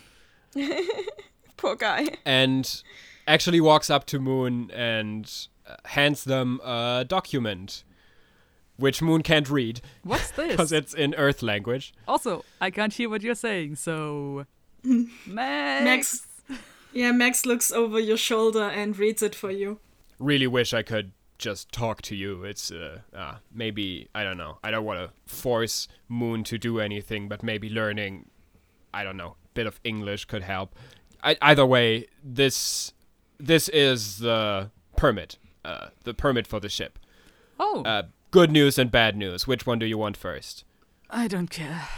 Poor guy. And actually walks up to Moon and hands them a document, which Moon can't read. What's this? Because it's in Earth language. Also, I can't hear what you're saying, so... Max! Yeah, Max looks over your shoulder and reads it for you. Really wish I could just talk to you. It's maybe, I don't know, I don't want to force Moon to do anything, but maybe learning, I don't know, a bit of English could help. Either way, this is the permit for the ship. Oh. Good news and bad news. Which one do you want first? I don't care.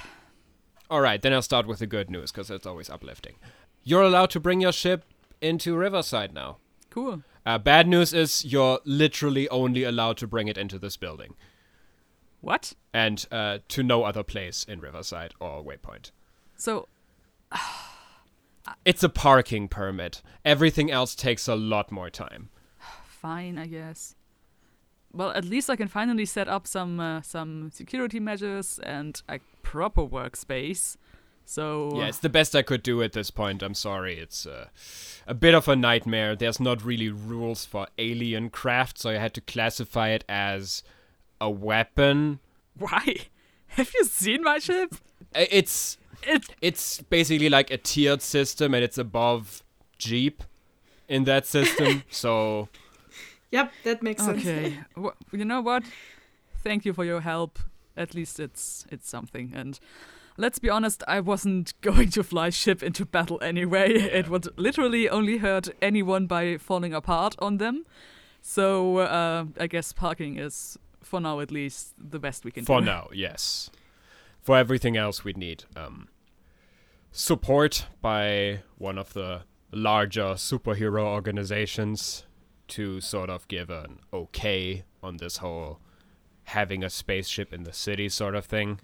All right, then I'll start with the good news, because that's always uplifting. You're allowed to bring your ship into Riverside now. Cool. Bad news is you're literally only allowed to bring it into this building. What? And to no other place in Riverside or Waypoint. So... it's a parking permit. Everything else takes a lot more time. Fine, I guess. Well, at least I can finally set up some security measures and a proper workspace. So yeah, it's the best I could do at this point. I'm sorry. It's a bit of a nightmare. There's not really rules for alien craft, so I had to classify it as a weapon. Why? Have you seen my ship? It's basically like a tiered system, and it's above Jeep in that system, so... Yep, that makes sense. Okay. Well, you know what? Thank you for your help. At least it's something, and... let's be honest, I wasn't going to fly ship into battle anyway. It would literally only hurt anyone by falling apart on them. So I guess parking is, for now at least, the best we can do. For now, yes. For everything else, we'd need support by one of the larger superhero organizations to sort of give an okay on this whole having a spaceship in the city sort of thing.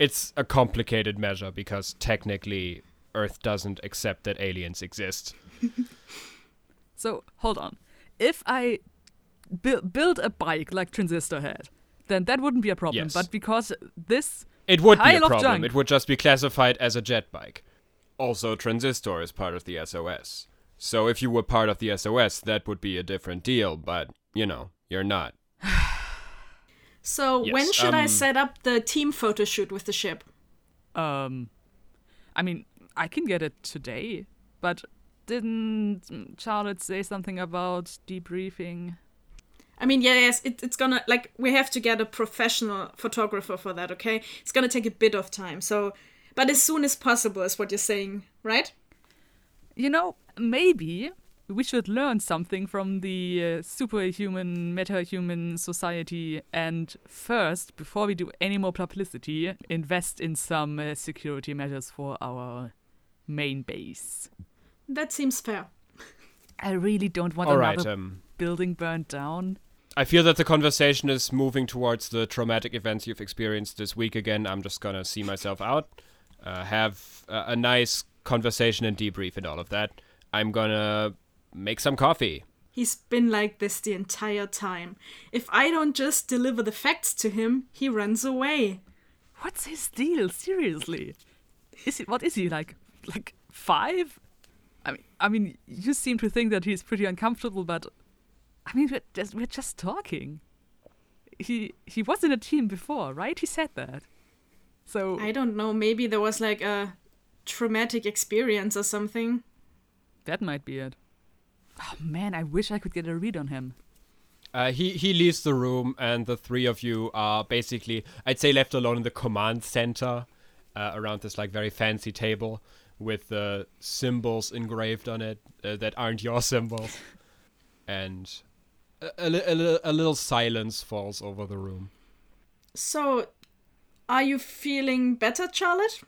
It's a complicated measure because technically Earth doesn't accept that aliens exist. So, hold on. If I build a bike like Transistor had, then that wouldn't be a problem. Yes. But because this... it would be a problem. Junk... it would just be classified as a jet bike. Also, Transistor is part of the SOS. So if you were part of the SOS, that would be a different deal. But, you're not. So yes, when should I set up the team photo shoot with the ship? I mean, I can get it today, but didn't Charlotte say something about debriefing? I mean, yes, it's gonna, like, we have to get a professional photographer for that, okay? It's gonna take a bit of time, so, but as soon as possible is what you're saying, right? You know, maybe we should learn something from the superhuman, metahuman society and first, before we do any more publicity, invest in some security measures for our main base. That seems fair. I really don't want another building burned down. I feel that the conversation is moving towards the traumatic events you've experienced this week again. I'm just going to see myself out, have a nice conversation and debrief and all of that. I'm going to make some coffee. He's been like this the entire time. If I don't just deliver the facts to him, he runs away. What's his deal? Seriously. What is he, like five? I mean, you seem to think that he's pretty uncomfortable, but I mean, we're just talking. He was in a team before, right? He said that. So I don't know. Maybe there was like a traumatic experience or something. That might be it. Oh man, I wish I could get a read on him. He leaves the room, and the three of you are basically, I'd say, left alone in the command center around this like very fancy table with the symbols engraved on it that aren't your symbols. And a little silence falls over the room. So, are you feeling better, Charlotte?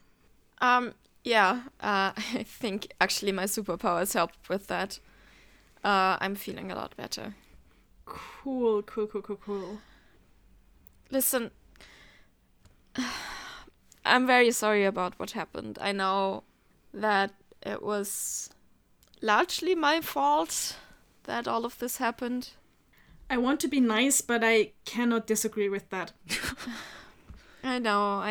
Yeah. I think actually my superpowers helped with that. I'm feeling a lot better. Cool. Listen, I'm very sorry about what happened. I know that it was largely my fault that all of this happened. I want to be nice, but I cannot disagree with that. I know. I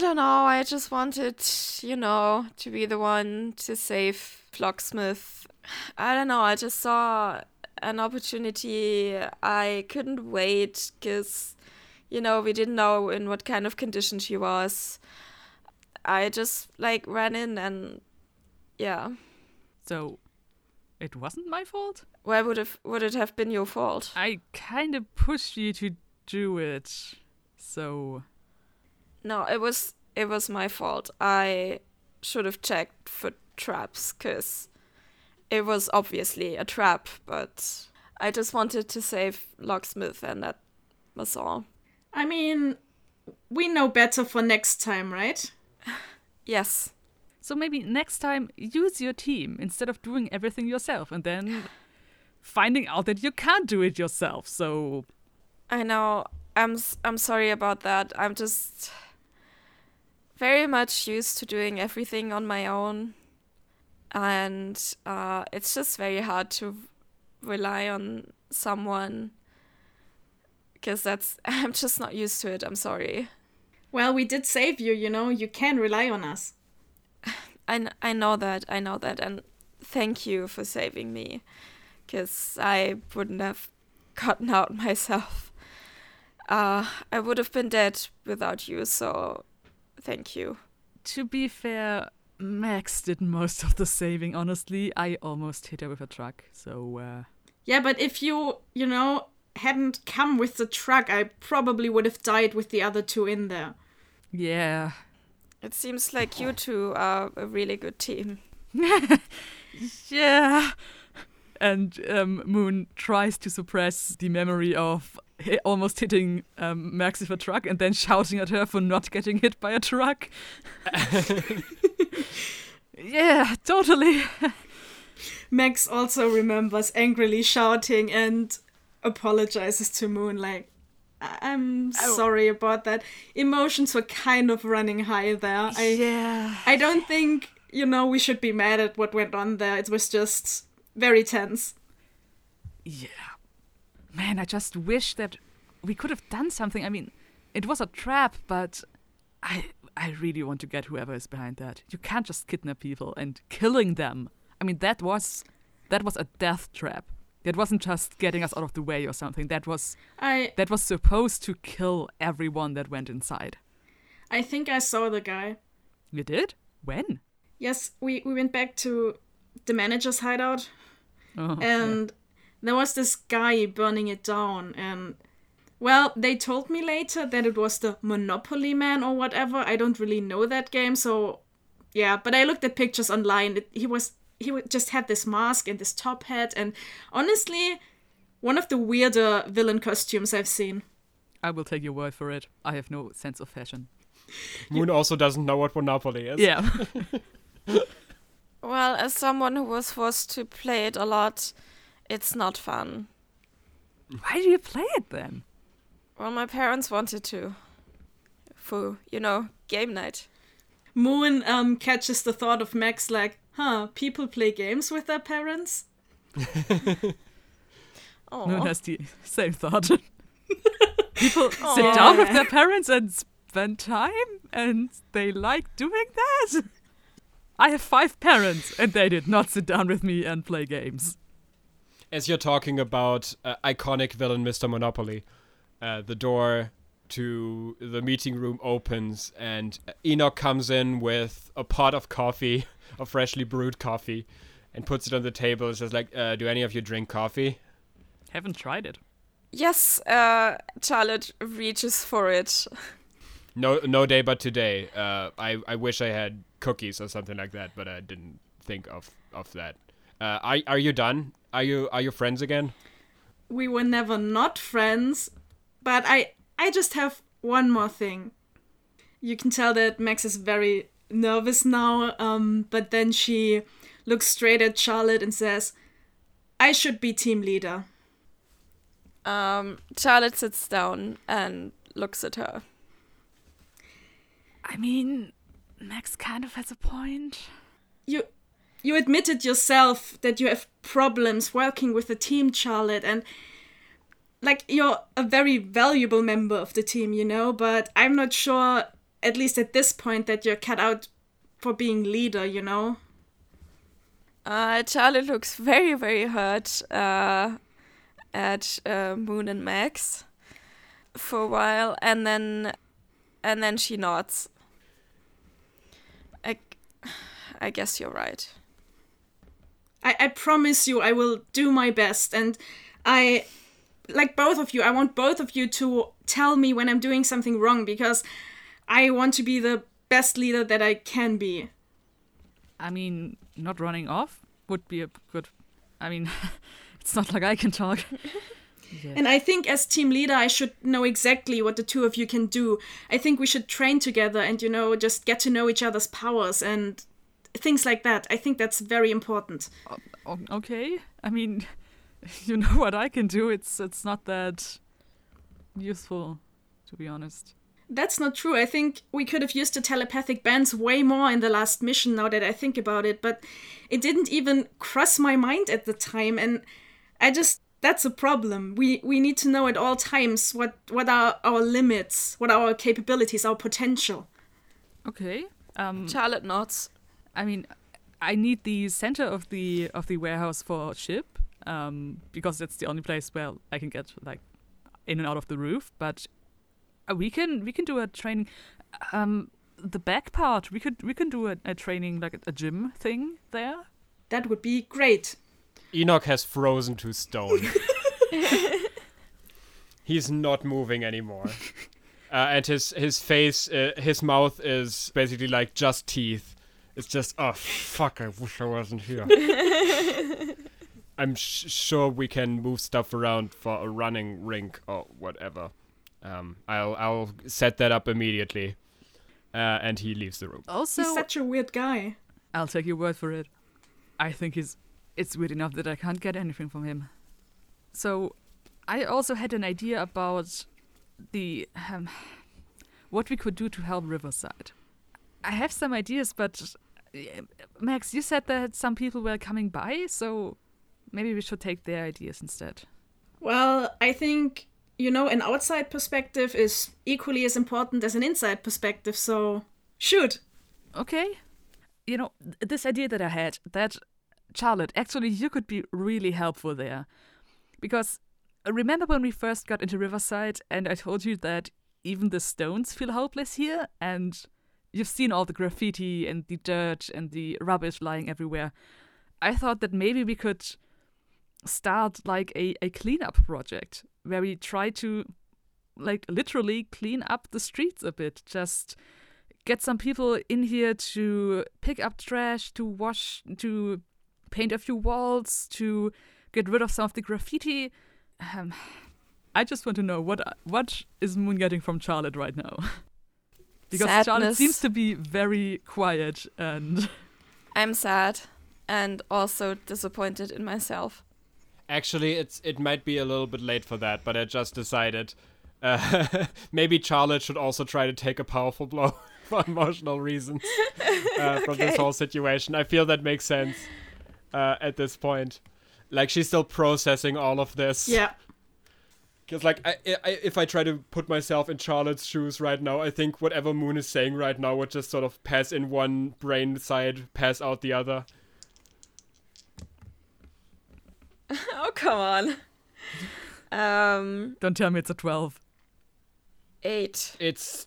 don't know. I just wanted, to be the one to save Locksmith. I don't know. I just saw an opportunity. I couldn't wait because, we didn't know in what kind of condition she was. I just, ran in and, yeah. So, it wasn't my fault? Why would it have been your fault? I kind of pushed you to do it, so... No, it was my fault. I should have checked for traps, because it was obviously a trap, but I just wanted to save Locksmith, and that was all. I mean, we know better for next time, right? Yes. So maybe next time, use your team instead of doing everything yourself and then finding out that you can't do it yourself, so... I know. I'm sorry about that. I'm just very much used to doing everything on my own. And it's just very hard to rely on someone. Because I'm just not used to it. I'm sorry. Well, we did save you, You can rely on us. I know that. And thank you for saving me. Because I wouldn't have gotten out myself. I would have been dead without you, so thank you. To be fair, Max did most of the saving, honestly. I almost hit her with a truck, so... Yeah, but if you, hadn't come with the truck, I probably would have died with the other two in there. Yeah. It seems like you two are a really good team. Yeah. And Moon tries to suppress the memory of almost hitting Max with a truck and then shouting at her for not getting hit by a truck. Yeah, totally. Max also remembers angrily shouting and apologizes to Moon like, I'm sorry about that. Emotions were kind of running high there. I don't think, we should be mad at what went on there. It was just very tense. Yeah. Man, I just wish that we could have done something. I mean, it was a trap, but I really want to get whoever is behind that. You can't just kidnap people and killing them. I mean, that was a death trap. That wasn't just getting us out of the way or something. That was supposed to kill everyone that went inside. I think I saw the guy. You did? When? Yes, we went back to the manager's hideout. Oh, and there was this guy burning it down. And, well, they told me later that it was the Monopoly man or whatever. I don't really know that game, so... Yeah, but I looked at pictures online. He just had this mask and this top hat, and honestly, one of the weirder villain costumes I've seen. I will take your word for it. I have no sense of fashion. Moon also doesn't know what Monopoly is. Yeah. Well, as someone who was forced to play it a lot, it's not fun. Why do you play it then? Well, my parents wanted to. For, you know, game night. Moon catches the thought of Max like, huh, people play games with their parents? Moon has the same thought. People sit down with their parents and spend time, and they like doing that. I have 5 parents, and they did not sit down with me and play games. As you're talking about iconic villain Mr. Monopoly, the door to the meeting room opens, and Enoch comes in with a pot of coffee, of freshly brewed coffee, and puts it on the table and says, like, do any of you drink coffee? Haven't tried it. Yes, Charlotte reaches for it. No day but today. I wish I had cookies or something like that, but I didn't think of that. Are you done? Are you friends again? We were never not friends, but I just have one more thing. You can tell that Max is very nervous now, but then she looks straight at Charlotte and says, I should be team leader. Charlotte sits down and looks at her. I mean, Max kind of has a point. You admitted yourself that you have problems working with the team, Charlotte, and... Like, you're a very valuable member of the team, you know, but I'm not sure, at least at this point, that you're cut out for being leader, you know? Charlie looks very, very hurt at Moon and Max for a while, and then she nods. I guess you're right. I promise you I will do my best, and I... Like both of you, I want both of you to tell me when I'm doing something wrong, because I want to be the best leader that I can be. I mean, not running off would be a good... I mean, it's not like I can talk. Yeah. And I think as team leader, I should know exactly what the two of you can do. I think we should train together and, you know, just get to know each other's powers and things like that. I think that's very important. Okay. I mean... You know what I can do? It's not that useful, to be honest. That's not true. I think we could have used the telepathic bands way more in the last mission, now that I think about it. But it didn't even cross my mind at the time. And that's a problem. We need to know at all times what are our limits, what are our capabilities, our potential. Okay. Charlotte nods. I mean, I need the center of the warehouse for ship. Because that's the only place where I can get like in and out of the roof. But we can do a training. The back part we can do a training, like a gym thing there. That would be great. Enoch has frozen to stone. He's not moving anymore, and his face, his mouth is basically like just teeth. It's just, oh fuck! I wish I wasn't here. I'm sure we can move stuff around for a running rink or whatever. I'll set that up immediately. And he leaves the room. Also, he's such a weird guy. I'll take your word for it. I think it's weird enough that I can't get anything from him. So I also had an idea about the what we could do to help Riverside. I have some ideas, but Max, you said that some people were coming by, so... Maybe we should take their ideas instead. Well, I think, you know, an outside perspective is equally as important as an inside perspective, so shoot. Okay. You know, this idea that I had, that Charlotte, actually you could be really helpful there. Because remember when we first got into Riverside and I told you that even the stones feel hopeless here? And you've seen all the graffiti and the dirt and the rubbish lying everywhere. I thought that maybe we could start like a cleanup project where we try to like literally clean up the streets a bit. Just get some people in here to pick up trash, to wash, to paint a few walls, to get rid of some of the graffiti. I just want to know what is Moon getting from Charlotte right now? Because sadness. Charlotte seems to be very quiet and... I'm sad and also disappointed in myself. Actually, it might be a little bit late for that, but I just decided maybe Charlotte should also try to take a powerful blow for emotional reasons from this whole situation. I feel that makes sense at this point. Like, she's still processing all of this. Yeah. Because, like, I, if I try to put myself in Charlotte's shoes right now, I think whatever Moon is saying right now would just sort of pass in one brain side, pass out the other. Oh, come on. Don't tell me it's a 12. 8. It's...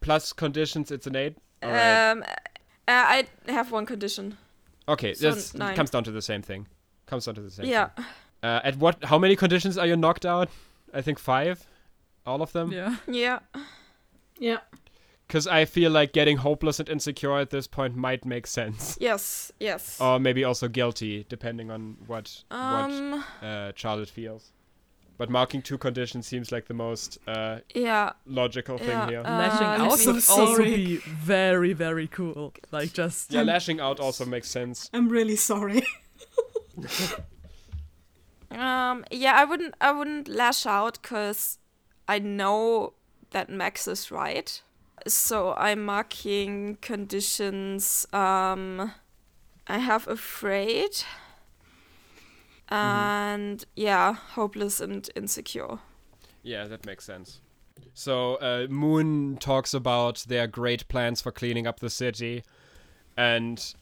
plus conditions, it's an 8? All right. I have one condition. Okay, so this comes down to the same thing. Yeah. At what? How many conditions are you knocked out? I think 5. All of them? Yeah. Yeah. Yeah. Because I feel like getting hopeless and insecure at this point might make sense. Yes, yes. Or maybe also guilty, depending on what Charlotte feels. But marking 2 conditions seems like the most logical thing here. Lashing out would also be very, very cool. Like just lashing out also makes sense. I'm really sorry. I wouldn't lash out because I know that Max is right. So I'm marking conditions. I have afraid. And hopeless and insecure. Yeah, that makes sense. So Moon talks about their great plans for cleaning up the city, and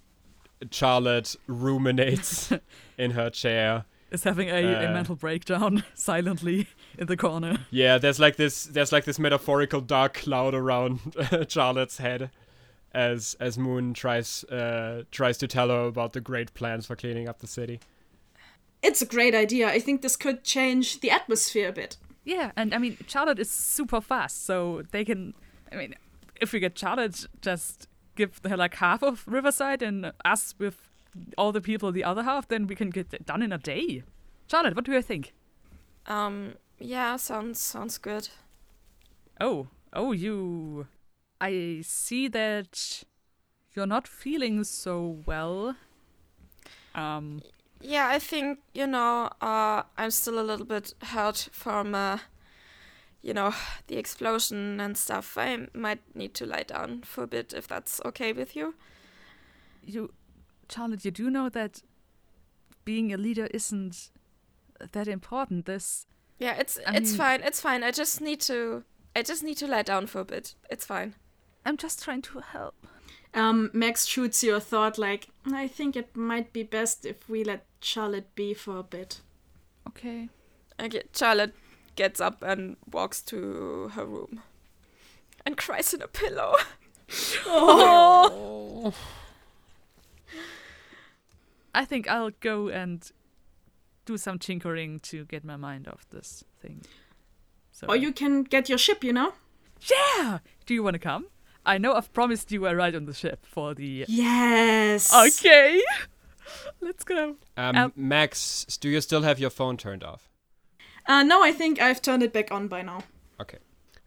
Charlotte ruminates in her chair. Is having a mental breakdown silently in the corner. Yeah, there's like this metaphorical dark cloud around Charlotte's head, as Moon tries to tell her about the great plans for cleaning up the city. It's a great idea. I think this could change the atmosphere a bit. Yeah, and I mean, Charlotte is super fast, so they can... I mean, if we get Charlotte, just give her like half of Riverside and us with all the people the other half, then we can get it done in a day. Charlotte, what do you think? Yeah, sounds good. Oh, you... I see that you're not feeling so well. Yeah, I think, I'm still a little bit hurt from, the explosion and stuff. I might need to lie down for a bit, if that's okay with you. Charlotte, you do know that being a leader isn't that important. Fine. It's fine. I just need to lie down for a bit. It's fine. I'm just trying to help. Max shoots your thought like, I think it might be best if we let Charlotte be for a bit. Okay, Charlotte gets up and walks to her room and cries in a pillow. Oh. I think I'll go and do some tinkering to get my mind off this thing. So, or you can get your ship, Yeah! Do you want to come? I know I've promised you a ride on the ship for the... Yes! Okay! Let's go. Max, do you still have your phone turned off? No, I think I've turned it back on by now. Okay.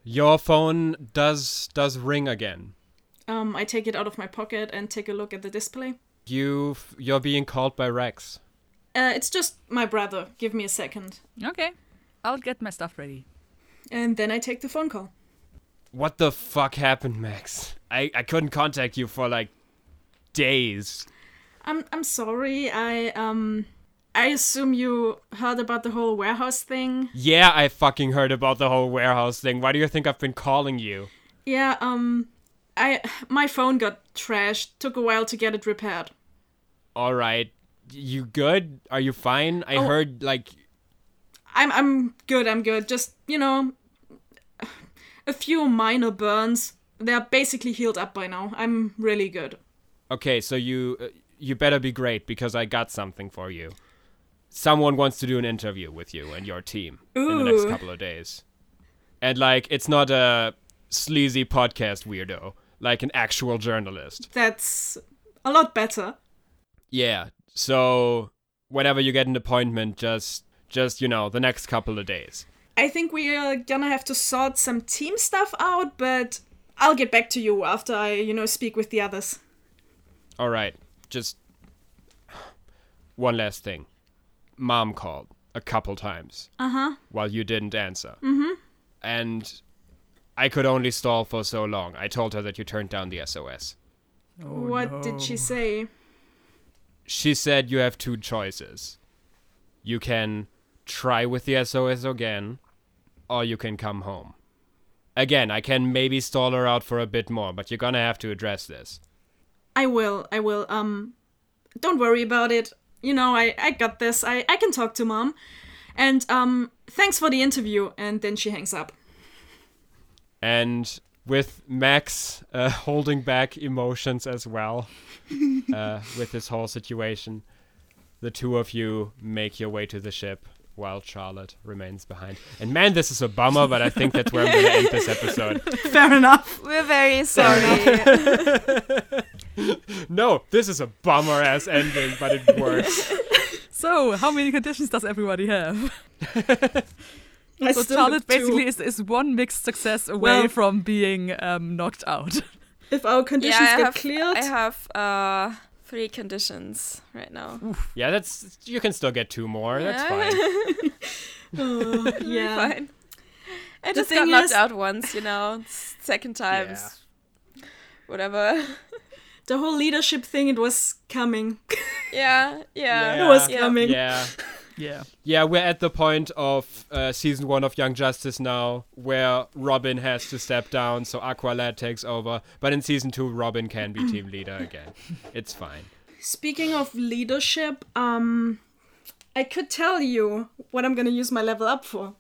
Your phone does ring again. I take it out of my pocket and take a look at the display. You're being called by Rex. It's just my brother. Give me a second. Okay. I'll get my stuff ready. And then I take the phone call. What the fuck happened, Max? I couldn't contact you for, like, days. I'm sorry. I assume you heard about the whole warehouse thing? Yeah, I fucking heard about the whole warehouse thing. Why do you think I've been calling you? Yeah, my phone got trashed. Took a while to get it repaired. all right, you good? Are you fine? I heard, like... I'm good. Just, you know, a few minor burns. They're basically healed up by now. I'm really good. Okay, so you better be great, because I got something for you. Someone wants to do an interview with you and your team in the next couple of days. And, like, it's not a sleazy podcast weirdo, like an actual journalist. That's a lot better. Yeah, so whenever you get an appointment, just you know, the next couple of days. I think we are gonna have to sort some team stuff out, but I'll get back to you after I, you know, speak with the others. All right, just one last thing. Mom called a couple times. Uh-huh. While you didn't answer. Mm-hmm. And I could only stall for so long. I told her that you turned down the SOS. Oh, what did she say? She said you have two choices. You can try with the SOS again, or you can come home. Again, I can maybe stall her out for a bit more, but you're gonna have to address this. I will. Don't worry about it. You know, I got this. I can talk to Mom. And, thanks for the interview. And then she hangs up. And with Max holding back emotions as well, with this whole situation, the two of you make your way to the ship while Charlotte remains behind. And man, this is a bummer, but I think that's where I'm going to end this episode. Fair enough. We're very sorry. No, this is a bummer-ass ending, but it works. So, how many conditions does everybody have? So Charlotte basically is one mixed success away from being knocked out. If our conditions cleared... I have 3 conditions right now. Oof. Yeah, that's you can still get 2 more. Yeah. That's fine. Oh, yeah. Fine. I just got knocked out once, you know. Second time's... Yeah. Whatever. The whole leadership thing, it was coming. Yeah. It was coming. Yeah, we're at the point of season 1 of Young Justice now, where Robin has to step down, so Aqualad takes over. But in season 2, Robin can be team leader again. It's fine. Speaking of leadership, I could tell you what I'm going to use my level up for.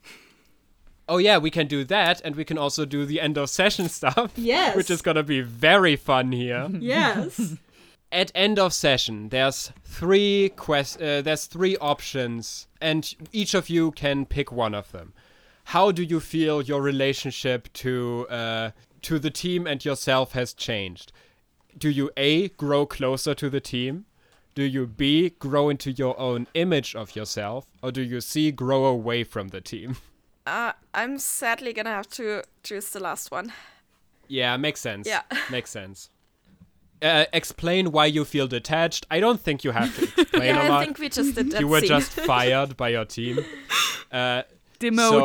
Oh yeah, we can do that, and we can also do the end of session stuff. Yes. Which is going to be very fun here. Yes. At end of session, there's 3 options, and each of you can pick one of them. How do you feel your relationship to the team and yourself has changed? Do you A, grow closer to the team? Do you B, grow into your own image of yourself? Or do you C, grow away from the team? I'm sadly gonna have to choose the last one. Yeah, makes sense. Yeah. Makes sense. Explain why you feel detached. I don't think you have to explain a lot. I think we just did that. You were just fired by your team. Demoted.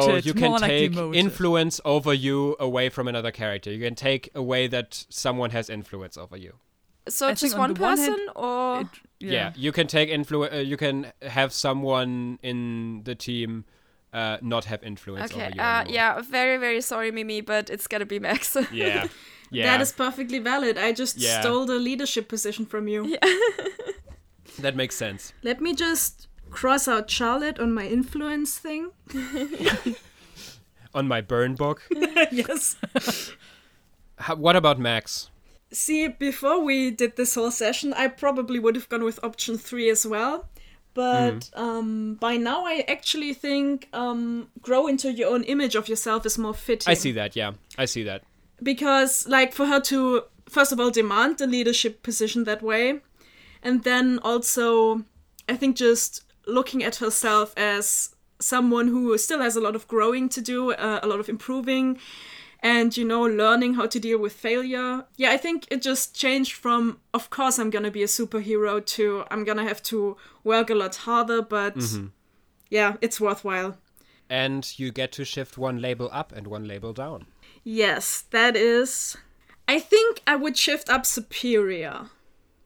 So you can take influence over you away from another character. You can take away that someone has influence over you. So just one person, or you can take influence. You can have someone in the team not have influence over you. Very, very sorry, Mimi, but it's gonna be Max. Yeah. Yeah. That is perfectly valid. I just stole the leadership position from you. Yeah. That makes sense. Let me just cross out Charlotte on my influence thing. On my burn book? Yes. What about Max? See, before we did this whole session, I probably would have gone with option 3 as well. But by now I actually think grow into your own image of yourself is more fitting. I see that. Because, like, for her to, first of all, demand the leadership position that way. And then also, I think just looking at herself as someone who still has a lot of growing to do, a lot of improving, and, you know, learning how to deal with failure. Yeah, I think it just changed from, of course, I'm going to be a superhero to I'm going to have to work a lot harder, but it's worthwhile. And you get to shift one label up and one label down. Yes, that is... I think I would shift up superior.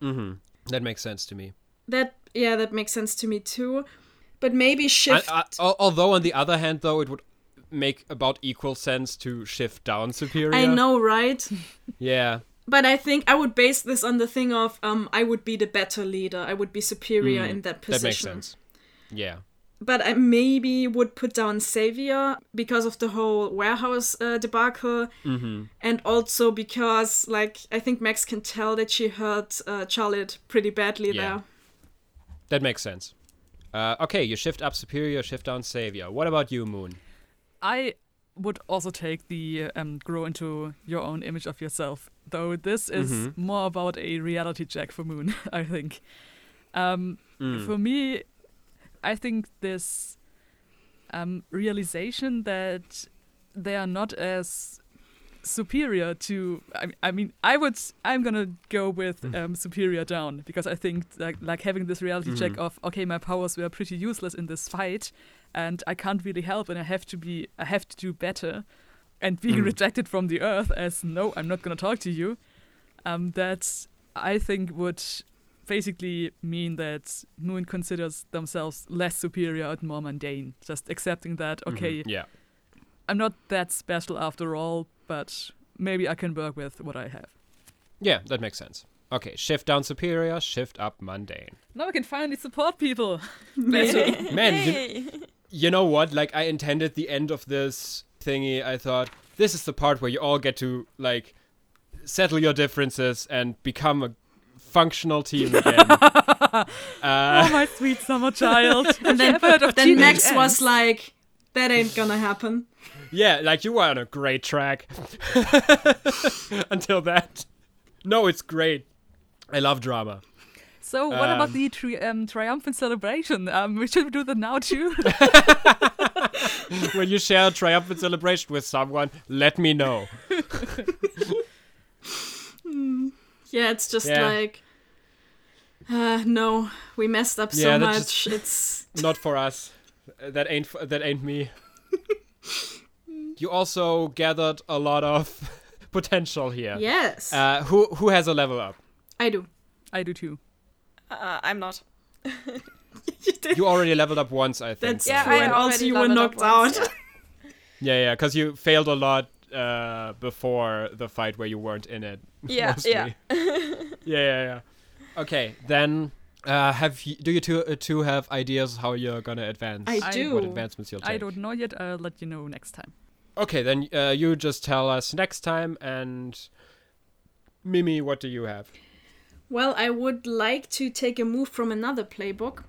Mm-hmm. That makes sense to me. That makes sense to me too. But maybe shift... although, on the other hand, though, it would make about equal sense to shift down superior. I know, right? Yeah. But I think I would base this on the thing of I would be the better leader. I would be superior in that position. That makes sense. Yeah. But I maybe would put down Savior because of the whole warehouse debacle. Mm-hmm. And also because, like, I think Max can tell that she hurt Charlotte pretty badly there. That makes sense. Okay, you shift up Superior, shift down Savior. What about you, Moon? I would also take the grow into your own image of yourself. Though this is more about a reality check for Moon, I think. For me, I think this realization that they are not as superior to... I'm going to go with superior down, because I think like having this reality check of, okay, my powers were pretty useless in this fight and I can't really help and I have to do better, and being rejected from the earth as, no, I'm not going to talk to you, that I think would basically mean that Moon considers themselves less superior and more mundane. Just accepting that, okay, I'm not that special after all, but maybe I can work with what I have. Yeah, that makes sense. Okay, shift down superior, shift up mundane. Now we can finally support people. Man, you know what? Like, I intended the end of this thingy. I thought, this is the part where you all get to, like, settle your differences and become a functional team again. Oh, my sweet summer child. And then Max was like, that ain't gonna happen. Yeah, like, you were on a great track. Until that. No, it's great. I love drama. So what about the triumphant celebration? Should we do that now too? When you share a triumphant celebration with someone, let me know. Yeah, it's just like, no, we messed up so much. It's not for us. That ain't me. You also gathered a lot of potential here. Yes. Who has a level up? I do. I do too. I'm not. You already leveled up once, I think. That's true. And also you were knocked out. Yeah, because you failed a lot before the fight where you weren't in it. Yeah. Okay, then do you two have ideas how you're gonna advance? I do. What advancements you'll take? I don't know yet. I'll let you know next time. Okay, then you just tell us next time. And Mimi, what do you have? Well, I would like to take a move from another playbook,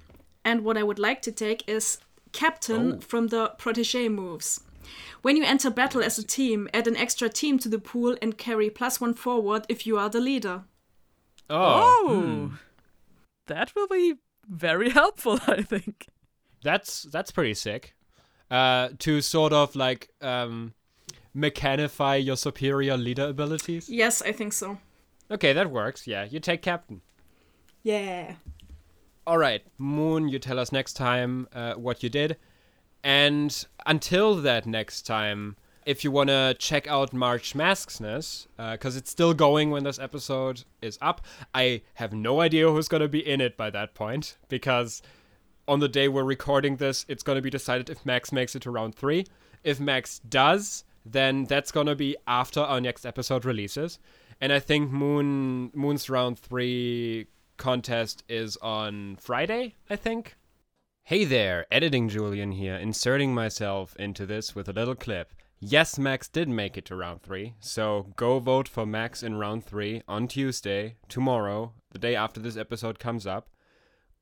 and what I would like to take is Captain from the Protégé moves. When you enter battle as a team, add an extra team to the pool and carry +1 forward if you are the leader. That will be very helpful, I think. That's pretty sick. To sort of like mechanify your superior leader abilities. Yes, I think so. Okay, that works. Yeah, you take Captain. Yeah. All right, Moon, you tell us next time what you did. And until that next time, if you want to check out March Masksness, because it's still going when this episode is up. I have no idea who's going to be in it by that point, because on the day we're recording this, it's going to be decided if Max makes it to round 3. If Max does, then that's going to be after our next episode releases. And I think Moon's round 3 contest is on Friday, I think. Hey there, Editing Julian here, inserting myself into this with a little clip. Yes, Max did make it to round 3, so go vote for Max in round 3 on Tuesday, tomorrow, the day after this episode comes up.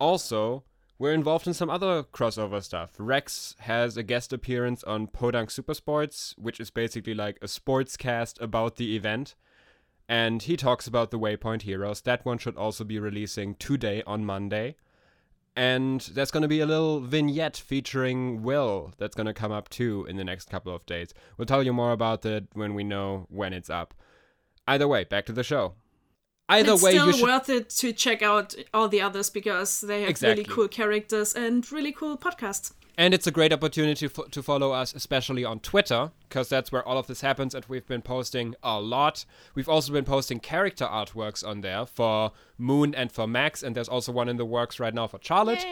Also, we're involved in some other crossover stuff. Rex has a guest appearance on Podunk Supersports, which is basically like a sportscast about the event. And he talks about the Waypoint Heroes. That one should also be releasing today on Monday. And there's going to be a little vignette featuring Will that's going to come up too in the next couple of days. We'll tell you more about that when we know when it's up. Either way, back to the show. It's worth it to check out all the others because they have really cool characters and really cool podcasts. And it's a great opportunity to follow us, especially on Twitter, because that's where all of this happens, and we've been posting a lot. We've also been posting character artworks on there for Moon and for Max, and there's also one in the works right now for Charlotte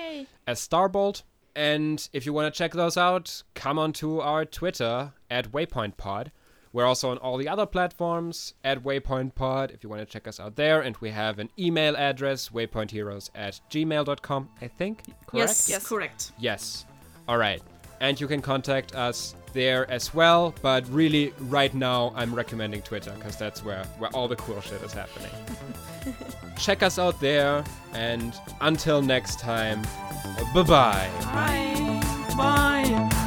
as Starbolt. And if you want to check those out, come on to our Twitter at WaypointPod. We're also on all the other platforms at Waypoint Pod if you want to check us out there. And we have an email address, waypointheroes@gmail.com, I think. Correct? Yes, correct. Yes. All right. And you can contact us there as well. But really, right now, I'm recommending Twitter because that's where all the cool shit is happening. Check us out there. And until next time, bye-bye. Bye. Bye.